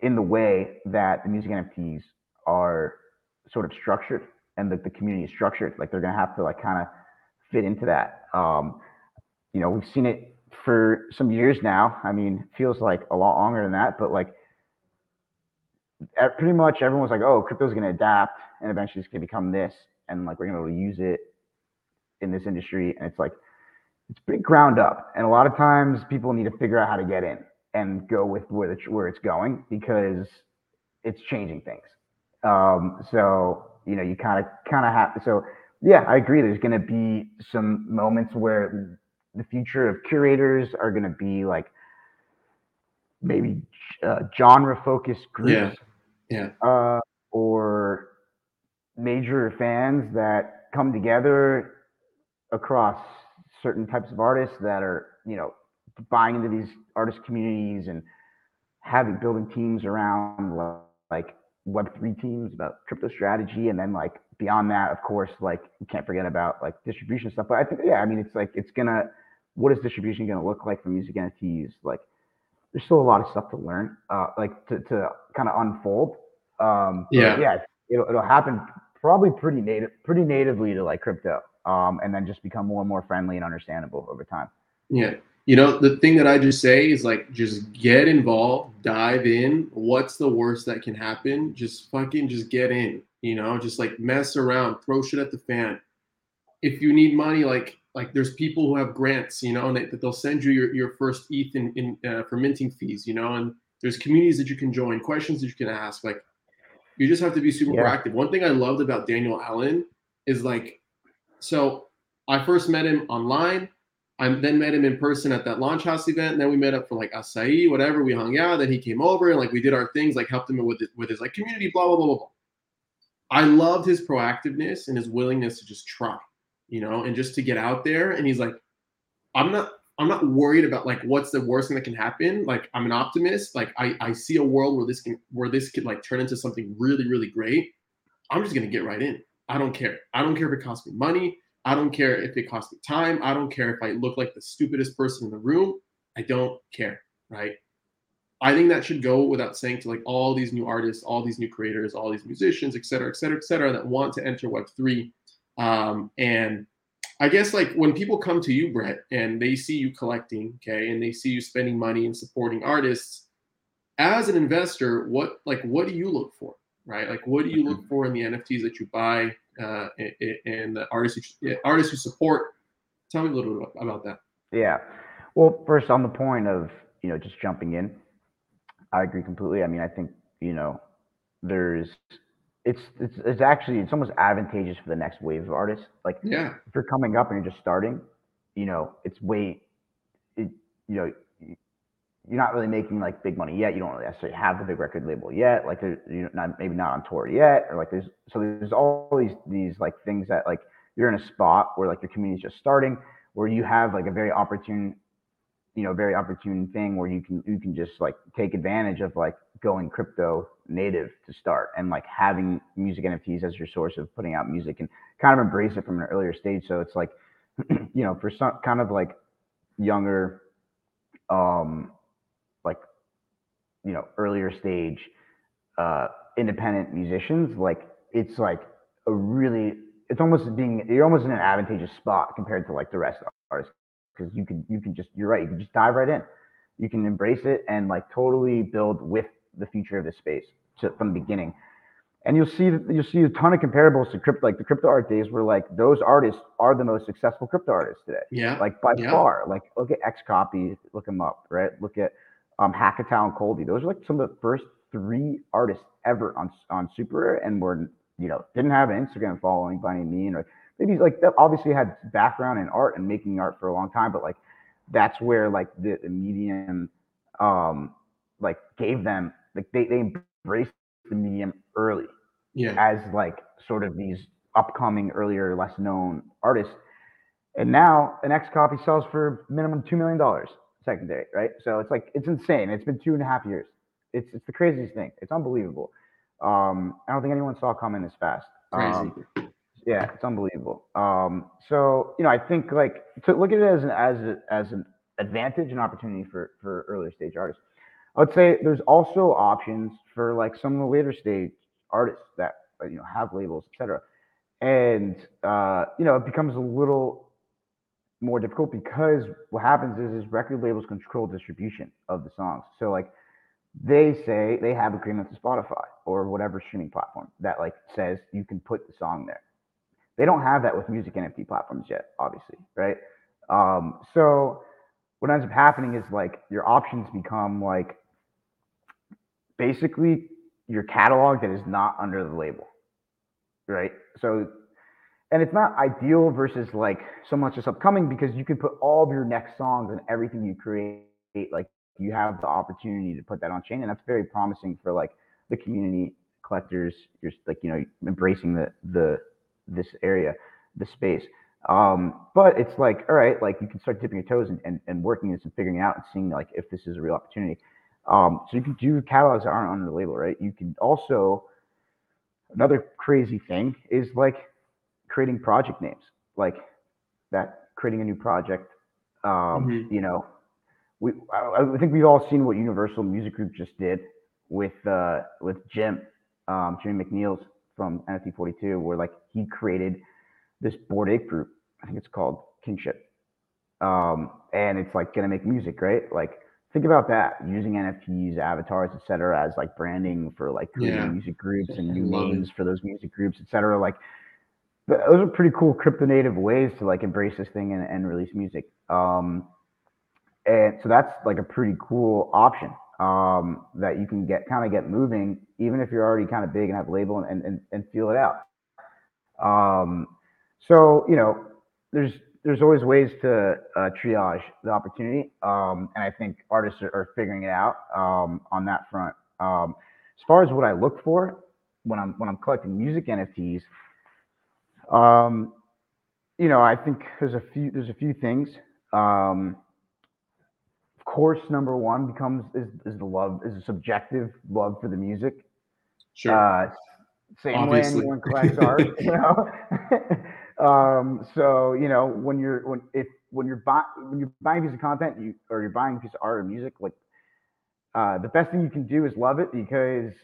in the way that the music N F Ts are sort of structured and the, the community is structured. Like, they're gonna have to like kind of fit into that. Um, you know, we've seen it for some years now. I mean, it feels like a lot longer than that, but like pretty much everyone's like, oh, crypto's gonna adapt and eventually it's gonna become this, and like we're gonna be able to use it in this industry. And it's like, it's pretty ground up. And a lot of times people need to figure out how to get in and go with where the, where it's going, because it's changing things. Um, so, you know, you kind of, kind of have to, so yeah, I agree. There's going to be some moments where the future of curators are going to be like maybe uh, genre focused groups, yeah, yeah. Uh, or major fans that come together across certain types of artists that are, you know, buying into these artist communities and having building teams around like Web three teams about crypto strategy. And then like beyond that, of course, like you can't forget about like distribution stuff. But I think, yeah, I mean, it's like, it's gonna, what is distribution gonna look like for music N F Ts? Like, there's still a lot of stuff to learn, uh, like to, to kind of unfold. Um, yeah, yeah, it'll, it'll happen probably pretty native, pretty natively to like crypto. Um, and then just become more and more friendly and understandable over time. Yeah. You know, the thing that I just say is like, just get involved, dive in. What's the worst that can happen? Just fucking just get in, you know, just like mess around, throw shit at the fan. If you need money, like, like there's people who have grants, you know, and they, they'll send you your, your first E T H in, in uh, for minting fees, you know, and there's communities that you can join, questions that you can ask. Like, you just have to be super yeah. proactive. One thing I loved about Daniel Allen is like, so I first met him online. I then met him in person at that launch house event. And then we met up for like acai, whatever. We hung out. Then he came over and like we did our things, like helped him with, with his like community, blah, blah, blah, blah. I loved his proactiveness and his willingness to just try, you know, and just to get out there. And he's like, I'm not, I'm not worried about like, what's the worst thing that can happen? Like, I'm an optimist. Like I, I see a world where this can, where this could like turn into something really, really great. I'm just going to get right in. I don't care. I don't care if it costs me money. I don't care if it costs me time. I don't care if I look like the stupidest person in the room. I don't care, right? I think that should go without saying to like all these new artists, all these new creators, all these musicians, et cetera, et cetera, et cetera, that want to enter Web three. Um, and I guess like when people come to you, Brett, and they see you collecting, okay, and they see you spending money and supporting artists, as an investor, what like what do you look for? Right? Like, what do you look for in the N F Ts that you buy uh, and, and the artists you, artists you support? Tell me a little bit about that. Yeah. Well, first, on the point of, you know, just jumping in, I agree completely. I mean, I think, you know, there's, it's, it's, it's actually, it's almost advantageous for the next wave of artists. Like, yeah. if you're coming up and you're just starting, you know, it's way, it, you know, you're not really making like big money yet. You don't really necessarily have the big record label yet. Like there's, you're not, maybe not on tour yet, or like there's, so there's all these, these like things that like you're in a spot where like your community is just starting, where you have like a very opportune, you know, very opportune thing where you can, you can just like take advantage of like going crypto native to start and like having music N F Ts as your source of putting out music and kind of embrace it from an earlier stage. So it's like, you know, for some kind of like younger, um, like, you know, earlier stage uh, independent musicians, like it's like a really, it's almost being, you're almost in an advantageous spot compared to like the rest of artists, because you can, you can just, you're right, you can just dive right in. You can embrace it and like totally build with the future of this space to, from the beginning. And you'll see, you'll see a ton of comparables to crypto, like the crypto art days where like those artists are the most successful crypto artists today. Yeah. Like by yeah. far, like look at X COPY, look them up, right? Look at, Um, Hackatow and Colby. Those are like some of the first three artists ever on on SuperRare, and were, you know, didn't have an Instagram following by any means. Or maybe like that obviously had background in art and making art for a long time, but like that's where like the, the medium um like gave them like they, they embraced the medium early yeah. as like sort of these upcoming earlier less known artists. And now an X COPY sells for minimum two million dollars secondary, right? So it's like it's insane. It's been two and a half years. It's it's the craziest thing. It's unbelievable. Um, I don't think anyone saw it coming this fast. Um, Crazy. Yeah, it's unbelievable. Um, so you know, I think like to look at it as an as a, as an advantage and opportunity for for earlier stage artists. I would say there's also options for like some of the later stage artists that you know have labels, et cetera. And uh, you know, it becomes a little more difficult because what happens is, is record labels control distribution of the songs. So like they say they have agreements with Spotify or whatever streaming platform that like says you can put the song there. They don't have that with music N F T platforms yet, obviously, right? Um, so what ends up happening is like your options become like basically your catalog that is not under the label, right? So, and it's not ideal versus like so much as upcoming because you can put all of your next songs and everything you create, like you have the opportunity to put that on chain. And that's very promising for like the community collectors, just like, you know, embracing the, the, this area, the space. Um, but it's like, all right, like you can start dipping your toes and, and, and working this and figuring it out and seeing like if this is a real opportunity. Um, so you can do catalogs that aren't under the label, right? You can also, another crazy thing is like, creating project names like that, creating a new project. Um, mm-hmm. You know, we I, I think we've all seen what Universal Music Group just did with uh, with Jim, um, Jimmy McNeils from N F T forty-two, where like he created this Bored Ape group. I think it's called Kingship, um, and it's like gonna make music, right? Like think about that, using N F Ts, avatars, et cetera, as like branding for like creating yeah. music groups and new names for those music groups, et cetera. Like. But those are pretty cool crypto native ways to like embrace this thing and, and release music. Um, and so that's like a pretty cool option um, that you can get kind of get moving, even if you're already kind of big and have a label and, and, and feel it out. Um, so, you know, there's, there's always ways to uh, triage the opportunity. Um, and I think artists are, are figuring it out um, on that front. Um, as far as what I look for when I'm, when I'm collecting music N F Ts, Um, you know, I think there's a few, there's a few things, um, of course, number one becomes, is, is the love, is a subjective love for the music. Sure. Uh, same Obviously. way anyone collects art, you know? um, so, you know, when you're, when, if, when you're buying, when you're buying a piece of content, you, or you're buying a piece of art or music, like, uh, the best thing you can do is love it because,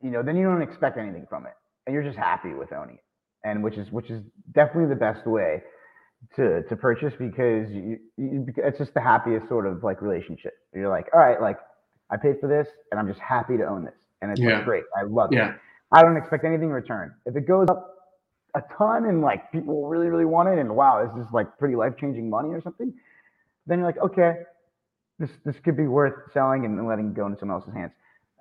you know, then you don't expect anything from it and you're just happy with owning it. And which is which is definitely the best way to to purchase because you, you, it's just the happiest sort of like relationship. You're like, all right, like I paid for this and I'm just happy to own this. And it's yeah. like, great. I love yeah. it. I don't expect anything in return. If it goes up a ton and like people really, really want it and wow, this is like pretty life-changing money or something, then you're like, okay, this this could be worth selling and letting go into someone else's hands.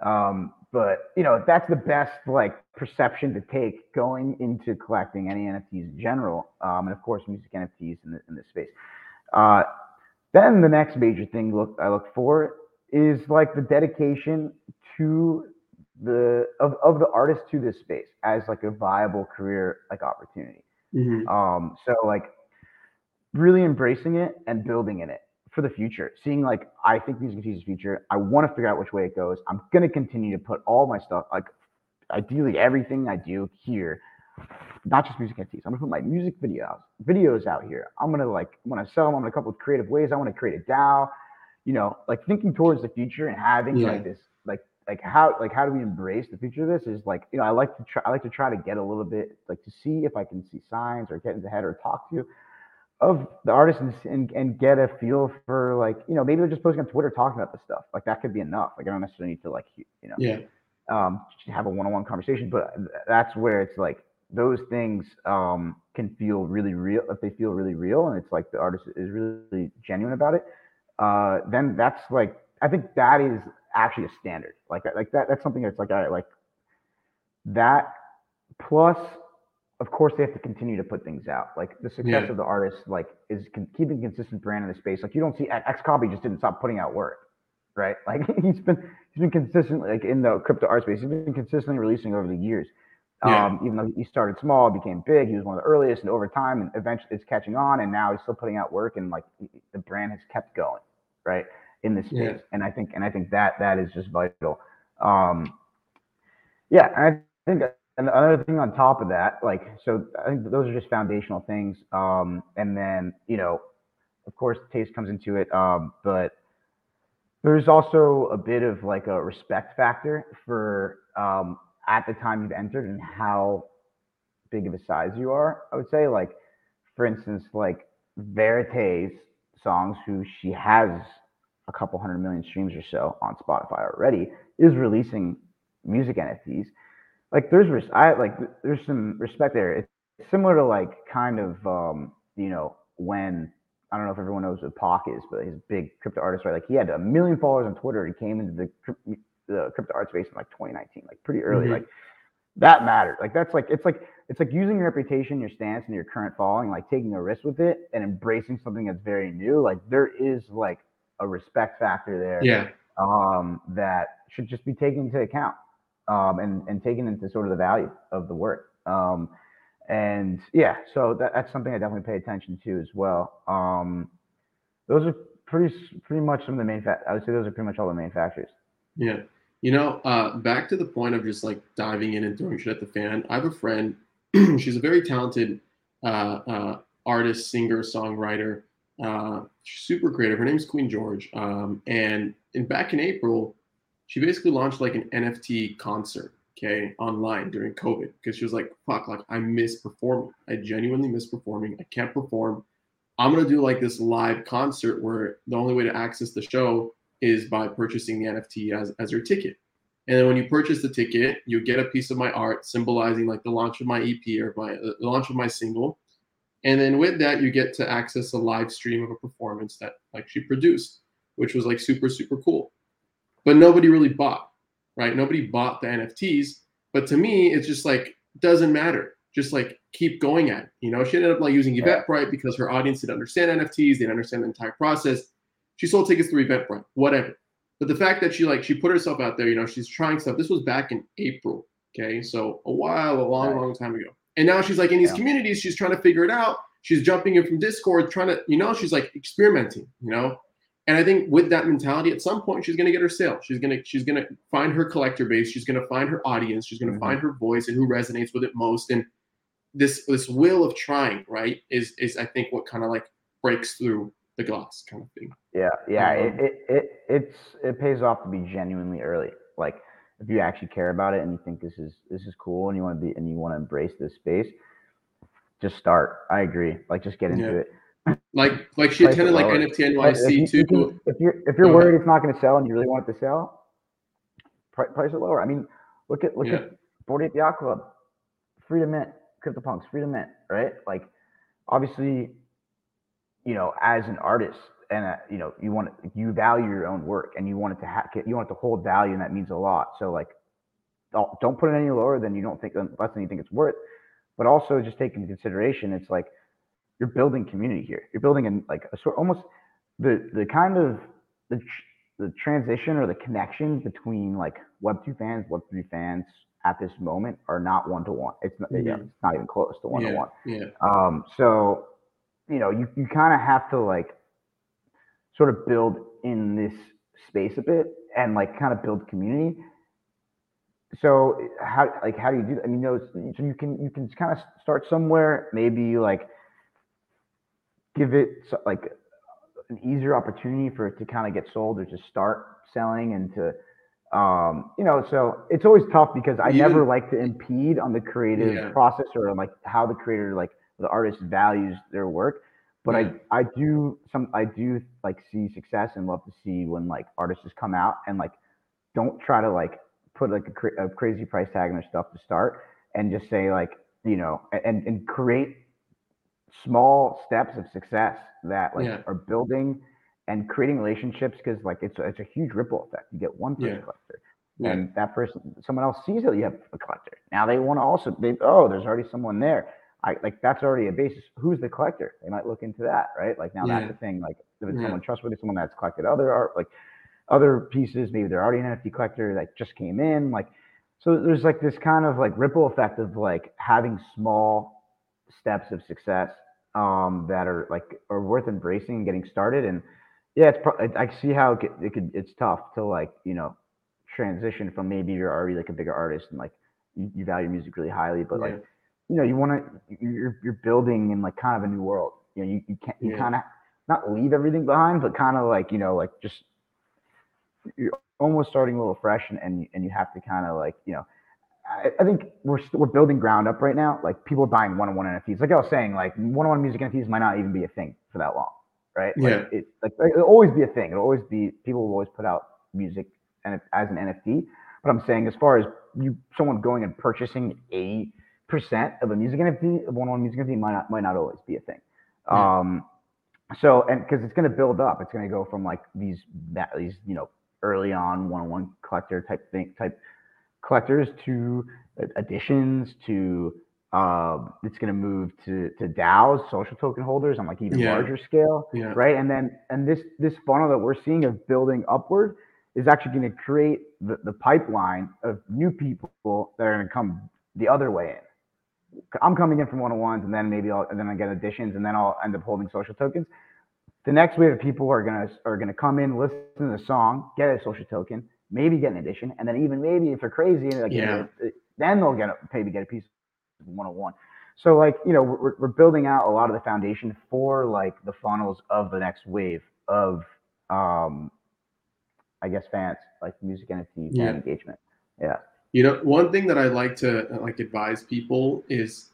Um, but you know, that's the best like perception to take going into collecting any N F Ts in general. Um, and of course, music N F Ts in, the, in this space. Uh, then the next major thing look I look for is like the dedication to the, of, of the artist to this space as like a viable career, like opportunity. Mm-hmm. Um, so like really embracing it and building in it. For the future, seeing like I think music is the future. I want to figure out which way it goes. I'm gonna continue to put all my stuff, like ideally everything I do here, not just music N F Ts. I'm gonna put my music videos videos out here. I'm gonna like when I sell them, I'm gonna come up with creative ways. I want to create a DAO, you know, like thinking towards the future and having yeah. like this, like like how like how do we embrace the future of this? Is like you know I like to try I like to try to get a little bit like to see if I can see signs or get into the head or talk to. Of the artists and, and, and get a feel for like, you know, maybe they're just posting on Twitter talking about this stuff. Like that could be enough. Like I don't necessarily need to like, you know, yeah. um, have a one-on-one conversation, but that's where it's like those things um, can feel really real. If they feel really real and it's like the artist is really genuine about it, uh, then that's like, I think that is actually a standard like that. Like that, that's something that's like, all right, like that plus of course they have to continue to put things out. Like the success yeah. of the artist, like is con- keeping consistent brand in the space. Like you don't see XCOPY just didn't stop putting out work, right? Like he's been he's been consistently like in the crypto art space. He's been consistently releasing over the years. Yeah. Um, even though he started small, became big. He was one of the earliest, and over time, and eventually it's catching on. And now he's still putting out work, and like the brand has kept going, right, in this space. Yeah. And I think, and I think that that is just vital. Um, yeah, and I think and the other thing on top of that, like, so I think those are just foundational things. Um, and then you know, of course, taste comes into it, um, but there's also a bit of like a respect factor for. Um, at the time you've entered and how big of a size you are. I would say, like, for instance, like Verite's songs, who she has a couple hundred million streams or so on Spotify already, is releasing music N F Ts. Like there's, res- I like, there's some respect there. It's similar to like kind of, um, you know, when, I don't know if everyone knows who Pac is, but he's a big crypto artist, right? Like he had a million followers on Twitter. He came into the the crypto art space in like twenty nineteen, like pretty early, mm-hmm. like that mattered. Like that's like, it's like, it's like using your reputation, your stance and your current following, like taking a risk with it and embracing something that's very new. Like there is like a respect factor there yeah. um, that should just be taken into account um, and, and taken into sort of the value of the work. Um, and yeah, so that, that's something I definitely pay attention to as well. Um, those are pretty, pretty much some of the main factors. I would say those are pretty much all the main factors. Yeah. You know, uh, back to the point of just like diving in and throwing shit at the fan. I have a friend, she's a very talented uh, uh, artist, singer, songwriter, uh, super creative. Her name's Queen George. Um, and in, back in April, she basically launched like an N F T concert, okay, online during COVID. Because she was like, fuck, like I miss performing. I genuinely miss performing. I can't perform. I'm going to do like this live concert where the only way to access the show is by purchasing the N F T as, as your ticket. And then when you purchase the ticket, you get a piece of my art symbolizing like the launch of my E P or my uh, the launch of my single. And then with that, you get to access a live stream of a performance that like she produced, which was like super, super cool. But nobody really bought, right? Nobody bought the N F Ts. But to me, it's just like, doesn't matter. Just like keep going at it. You know, she ended up like using Eventbrite because her audience didn't understand N F Ts. They didn't understand the entire process. She sold tickets through Eventbrite, whatever. But the fact that she like she put herself out there, you know, she's trying stuff. This was back in April, okay? So a while, a long, long time ago. And now she's like in these yeah. communities, she's trying to figure it out. She's jumping in from Discord, trying to, you know, she's like experimenting, you know? And I think with that mentality, at some point, she's gonna get her sale. She's gonna she's gonna find her collector base. She's gonna find her audience. She's gonna mm-hmm. find her voice and who resonates with it most. And this this will of trying, right, is is I think what kind of like breaks through the glass kind of thing. Yeah, yeah. Um, it, it it it's it pays off to be genuinely early. Like if you actually care about it and you think this is this is cool and you want to be and you want to embrace this space, just start. I agree. Like just get into yeah. it. Like like she attended like N F T N Y C too. You, if you're if you're worried it's not going to sell and you really want it to sell, price, price it lower. I mean, look at look yeah. at forty-eight Yacht Club, free to mint, CryptoPunks, free to mint, right? Like obviously, you know, as an artist and, uh, you know, you want to, you value your own work and you want it to have, you want it to hold value. And that means a lot. So like, don't, don't put it any lower than you don't think, less than you think it's worth, but also just take into consideration, it's like, you're building community here. You're building an, like a sort almost the, the kind of the, the transition or the connection between like Web two fans, Web three fans at this moment are not one-to-one. It's not, yeah. it's not even close to one-to-one. Yeah. yeah. Um, so you know, you, you kind of have to like sort of build in this space a bit and like kind of build community. So how, like, how do you do that? I mean, you know, so you can, you can kind of start somewhere, maybe like give it like an easier opportunity for it to kind of get sold or just start selling and to, um, you know, so it's always tough because I yeah. never like to impede on the creative yeah. process or like how the creator, like, the artist values their work, but yeah. I, I do some, I do like see success and love to see when like artists just come out and like, don't try to like put like a, cra- a crazy price tag on their stuff to start and just say like, you know, and, and create small steps of success that like yeah. are building and creating relationships. Cause like, it's a, it's a huge ripple effect. You get one person yeah. collector, Yeah. And that person, someone else sees that you have a collector. Now they want to also, they, oh, there's already someone there. I like that's already a basis. Who's the collector? They might look into that, right? Like now yeah. that's the thing. Like if it's yeah. someone trustworthy, someone that's collected other art, like other pieces, maybe they're already an N F T collector that just came in. Like, so there's like this kind of like ripple effect of like having small steps of success um, that are like are worth embracing and getting started. And yeah, it's pro- I, I see how it could, it could. It's tough to like you know transition from maybe you're already like a bigger artist and like you, you value music really highly, but yeah. like. You know, you want to, you're you're building in like kind of a new world. You know, you, you can't, you yeah. kind of not leave everything behind, but kind of like, you know, like just, you're almost starting a little fresh and, and, and you have to kind of like, you know, I, I think we're we're building ground up right now. Like people are buying one-on-one N F Ts. Like I was saying, like one-on-one music N F Ts might not even be a thing for that long, right? Yeah. Like, it, like it'll always be a thing. It'll always be, people will always put out music and as an N F T. But I'm saying as far as you, someone going and purchasing a, percent of a music N F T, of one-on-one music N F T might not might not always be a thing. Yeah. Um, so and because it's going to build up, it's going to go from like these that, these you know early on one-on-one collector type thing type collectors to additions to uh, it's going to move to to DAOs, social token holders on like even yeah. larger scale, yeah. right? And then and this this funnel that we're seeing of building upward is actually going to create the, the pipeline of new people that are going to come the other way in. I'm coming in from one-on-ones, and then maybe I'll, and then I get additions, and then I'll end up holding social tokens. The next wave of people are gonna are gonna come in, listen to the song, get a social token, maybe get an addition, and then even maybe if they're crazy, like yeah. you know, then they'll get a, maybe get a piece of one-on-one. So like you know, we're we're building out a lot of the foundation for like the funnels of the next wave of um, I guess fans like music N F T yeah. fan engagement, yeah. You know, one thing that I like to like advise people is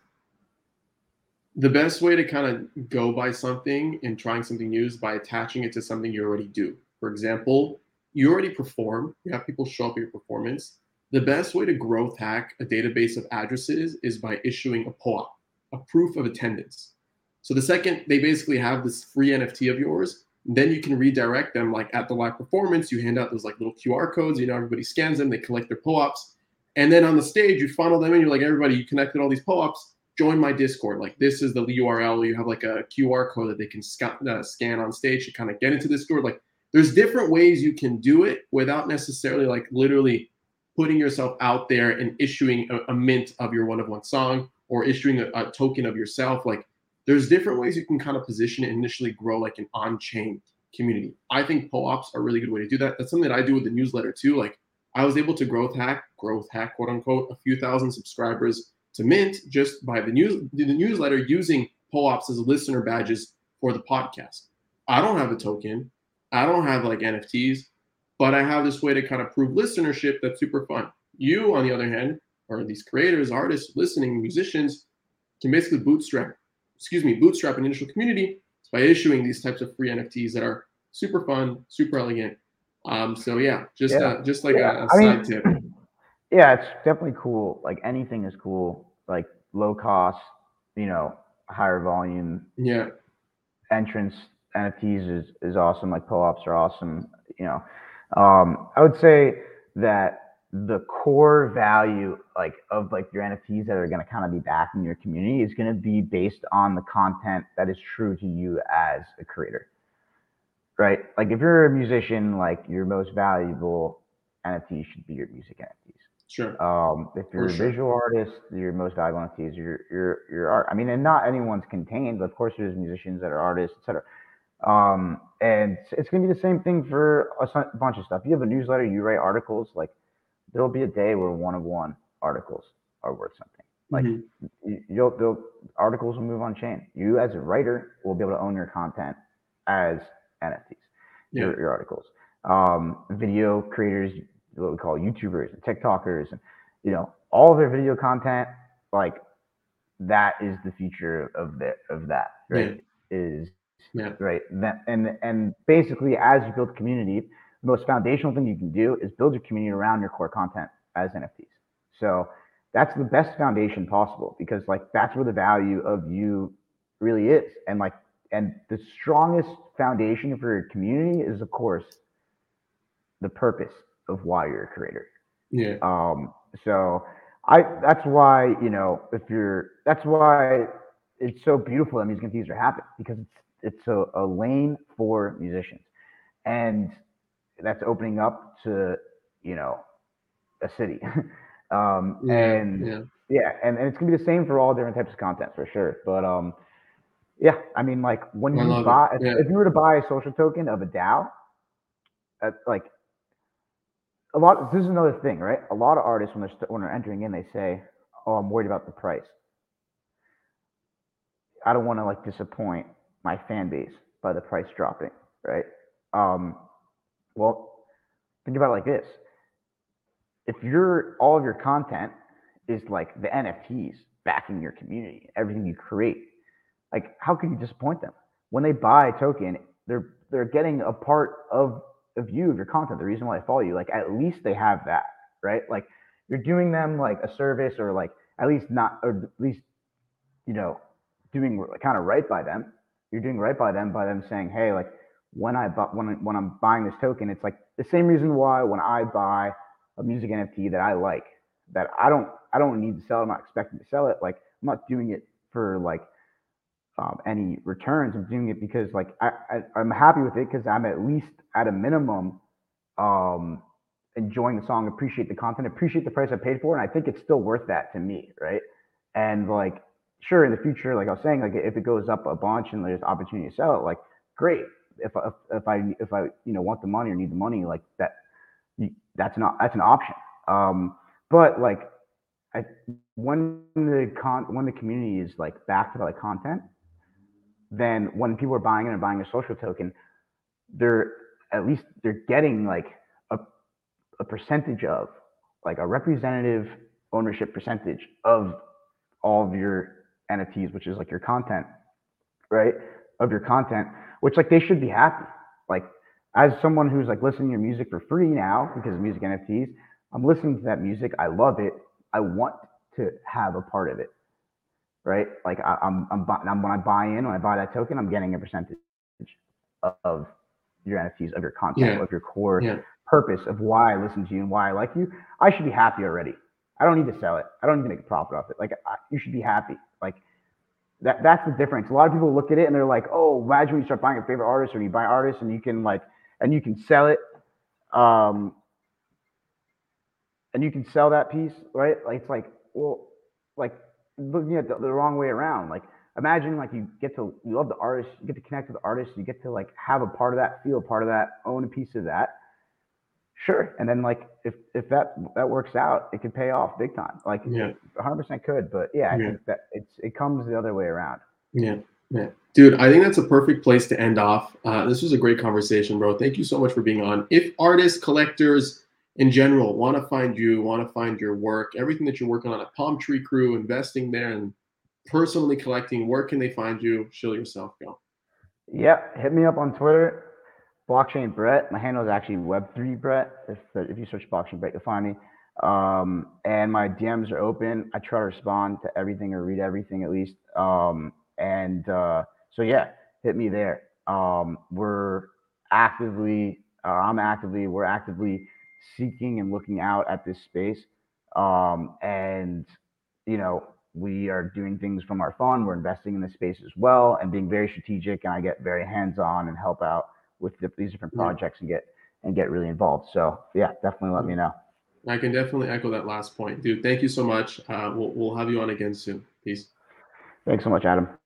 the best way to kind of go by something and trying something new is by attaching it to something you already do. For example, you already perform, you have people show up at your performance. The best way to growth hack a database of addresses is by issuing a P O A P, a proof of attendance. So the second they basically have this free N F T of yours, then you can redirect them like at the live performance, you hand out those like little Q R codes, you know, everybody scans them, they collect their P O A Ps. And then on the stage, you funnel them in. You're like, everybody, you connected all these P O A Ps. Join my Discord. Like, this is the U R L. You have like a Q R code that they can sc- uh, scan on stage to kind of get into Discord. Like, there's different ways you can do it without necessarily like literally putting yourself out there and issuing a, a mint of your one-of-one song or issuing a, a token of yourself. Like, there's different ways you can kind of position it and initially grow like an on-chain community. I think P O A Ps are a really good way to do that. That's something that I do with the newsletter too. Like, I was able to growth hack, growth hack, quote unquote, a few thousand subscribers to Mint just by the news, the newsletter using P O A Ps as listener badges for the podcast. I don't have a token. I don't have like N F Ts, but I have this way to kind of prove listenership that's super fun. You, on the other hand, or these creators, artists, listening, musicians, can basically bootstrap, excuse me, bootstrap an initial community by issuing these types of free N F Ts that are super fun, super elegant. Um, so yeah, just, yeah. Uh, just like yeah. a, a side mean, tip. Yeah, it's definitely cool. Like anything is cool, like low cost, you know, higher volume. Yeah. Entrance N F Ts is, is awesome. Like P O A Ps are awesome. You know, um, I would say that the core value like of like your N F Ts that are going to kind of be back in your community is going to be based on the content that is true to you as a creator. Right? Like if you're a musician, like your most valuable N F T should be your music N F Ts. Sure. Um, if you're For a sure. visual artist, your most valuable N F Ts are your, your art. I mean, and not anyone's contained, but of course there's musicians that are artists, et cetera. Um, and it's going to be the same thing for a bunch of stuff. You have a newsletter, you write articles, like there'll be a day where one-of-one articles are worth something. Like mm-hmm. you'll, you'll, articles will move on chain. You as a writer will be able to own your content as N F Ts, yeah. your, your articles, um, video creators, what we call YouTubers and TikTokers, and you know all of their video content. Like that is the future of the of that, right? Yeah. Is yeah. right that, and and basically as you build community, the most foundational thing you can do is build your community around your core content as N F Ts. So that's the best foundation possible because like that's where the value of you really is, and like. And the strongest foundation for your community is, of course, the purpose of why you're a creator. Yeah. Um, so I, that's why, you know, if you're, that's why it's so beautiful that music and theater happen, because it's, it's a, a lane for musicians, and that's opening up to, you know, a city. um, yeah, and yeah, yeah and, and it's gonna be the same for all different types of content for sure. But um, yeah, I mean, like when I you buy, yeah. if, if you were to buy a social token of a DAO, uh, like a lot, this is another thing, right? A lot of artists when they're st- when they're entering in, they say, "Oh, I'm worried about the price. I don't want to like disappoint my fan base by the price dropping," right? Um, well, think about it like this. If you're, all of your content is like the N F Ts backing your community, everything you create, like how can you disappoint them? When they buy a token, they're they're getting a part of, of you, of your content, the reason why they follow you. Like at least they have that, right? Like you're doing them like a service, or like at least not, or at least, you know, doing kind of right by them. You're doing right by them by them saying, hey, like when I bu- when when I'm buying this token, it's like the same reason why when I buy a music N F T that I like, that I don't I don't need to sell. I'm not expecting to sell it. Like I'm not doing it for like um, any returns. I'm doing it because like I, I I'm happy with it because I'm at least at a minimum um, enjoying the song, appreciate the content, appreciate the price I paid for, and I think it's still worth that to me, right? And like sure, in the future, like I was saying, like if it goes up a bunch and there's opportunity to sell it, like great. If I, if I if I you know want the money or need the money, like that, that's not that's an option. Um, but like, I, when the con when the community is like backed by the content, then when people are buying it and buying a social token, they're at least they're getting like a a percentage of like a representative ownership percentage of all of your N F Ts, which is like your content, right? Of your content, which like they should be happy. Like as someone who's like listening to your music for free now because of music N F Ts, I'm listening to that music. I love it. I want to have a part of it, right? Like I, I'm, I'm, I'm, when I buy in, when I buy that token, I'm getting a percentage of your N F Ts, of your content, yeah. of your core yeah. purpose of why I listen to you and why I like you. I should be happy already. I don't need to sell it. I don't need to make a profit off it. Like I, you should be happy. Like that that's the difference. A lot of people look at it and they're like, oh, imagine when you start buying your favorite artist, or you buy artists and you can like, and you can sell it. Um, and you can sell that piece, right? Like, it's like, well, like looking at the, the wrong way around. Like imagine like you get to, you love the artist, you get to connect with the artist, you get to like have a part of that, feel a part of that, own a piece of that. Sure. And then like if if that that works out, it could pay off big time. Like yeah, one hundred percent could. But yeah, I yeah. think that it's it comes the other way around. Yeah, yeah, dude. I think that's a perfect place to end off. Uh, this was a great conversation, bro. Thank you so much for being on. If artists, collectors in general want to find you, want to find your work, everything that you're working on at Palm Tree Crew, investing there, and personally collecting, where can they find you? Show yourself, go. Yep, hit me up on Twitter. Blockchain Brett. My handle is actually web three Brett. If if you search Blockchain Brett, you'll find me. Um, and my D Ms are open. I try to respond to everything or read everything at least. Um, and uh, so yeah, hit me there. Um, we're actively, uh, I'm actively, we're actively seeking and looking out at this space. Um, and you know, we are doing things from our phone. We're investing in this space as well and being very strategic. And I get very hands-on and help out with the, these different projects and get and get really involved. So yeah, definitely let me know. I can definitely echo that last point, dude. Thank you so much. Uh, we'll we'll have you on again soon. Peace. Thanks so much, Adam.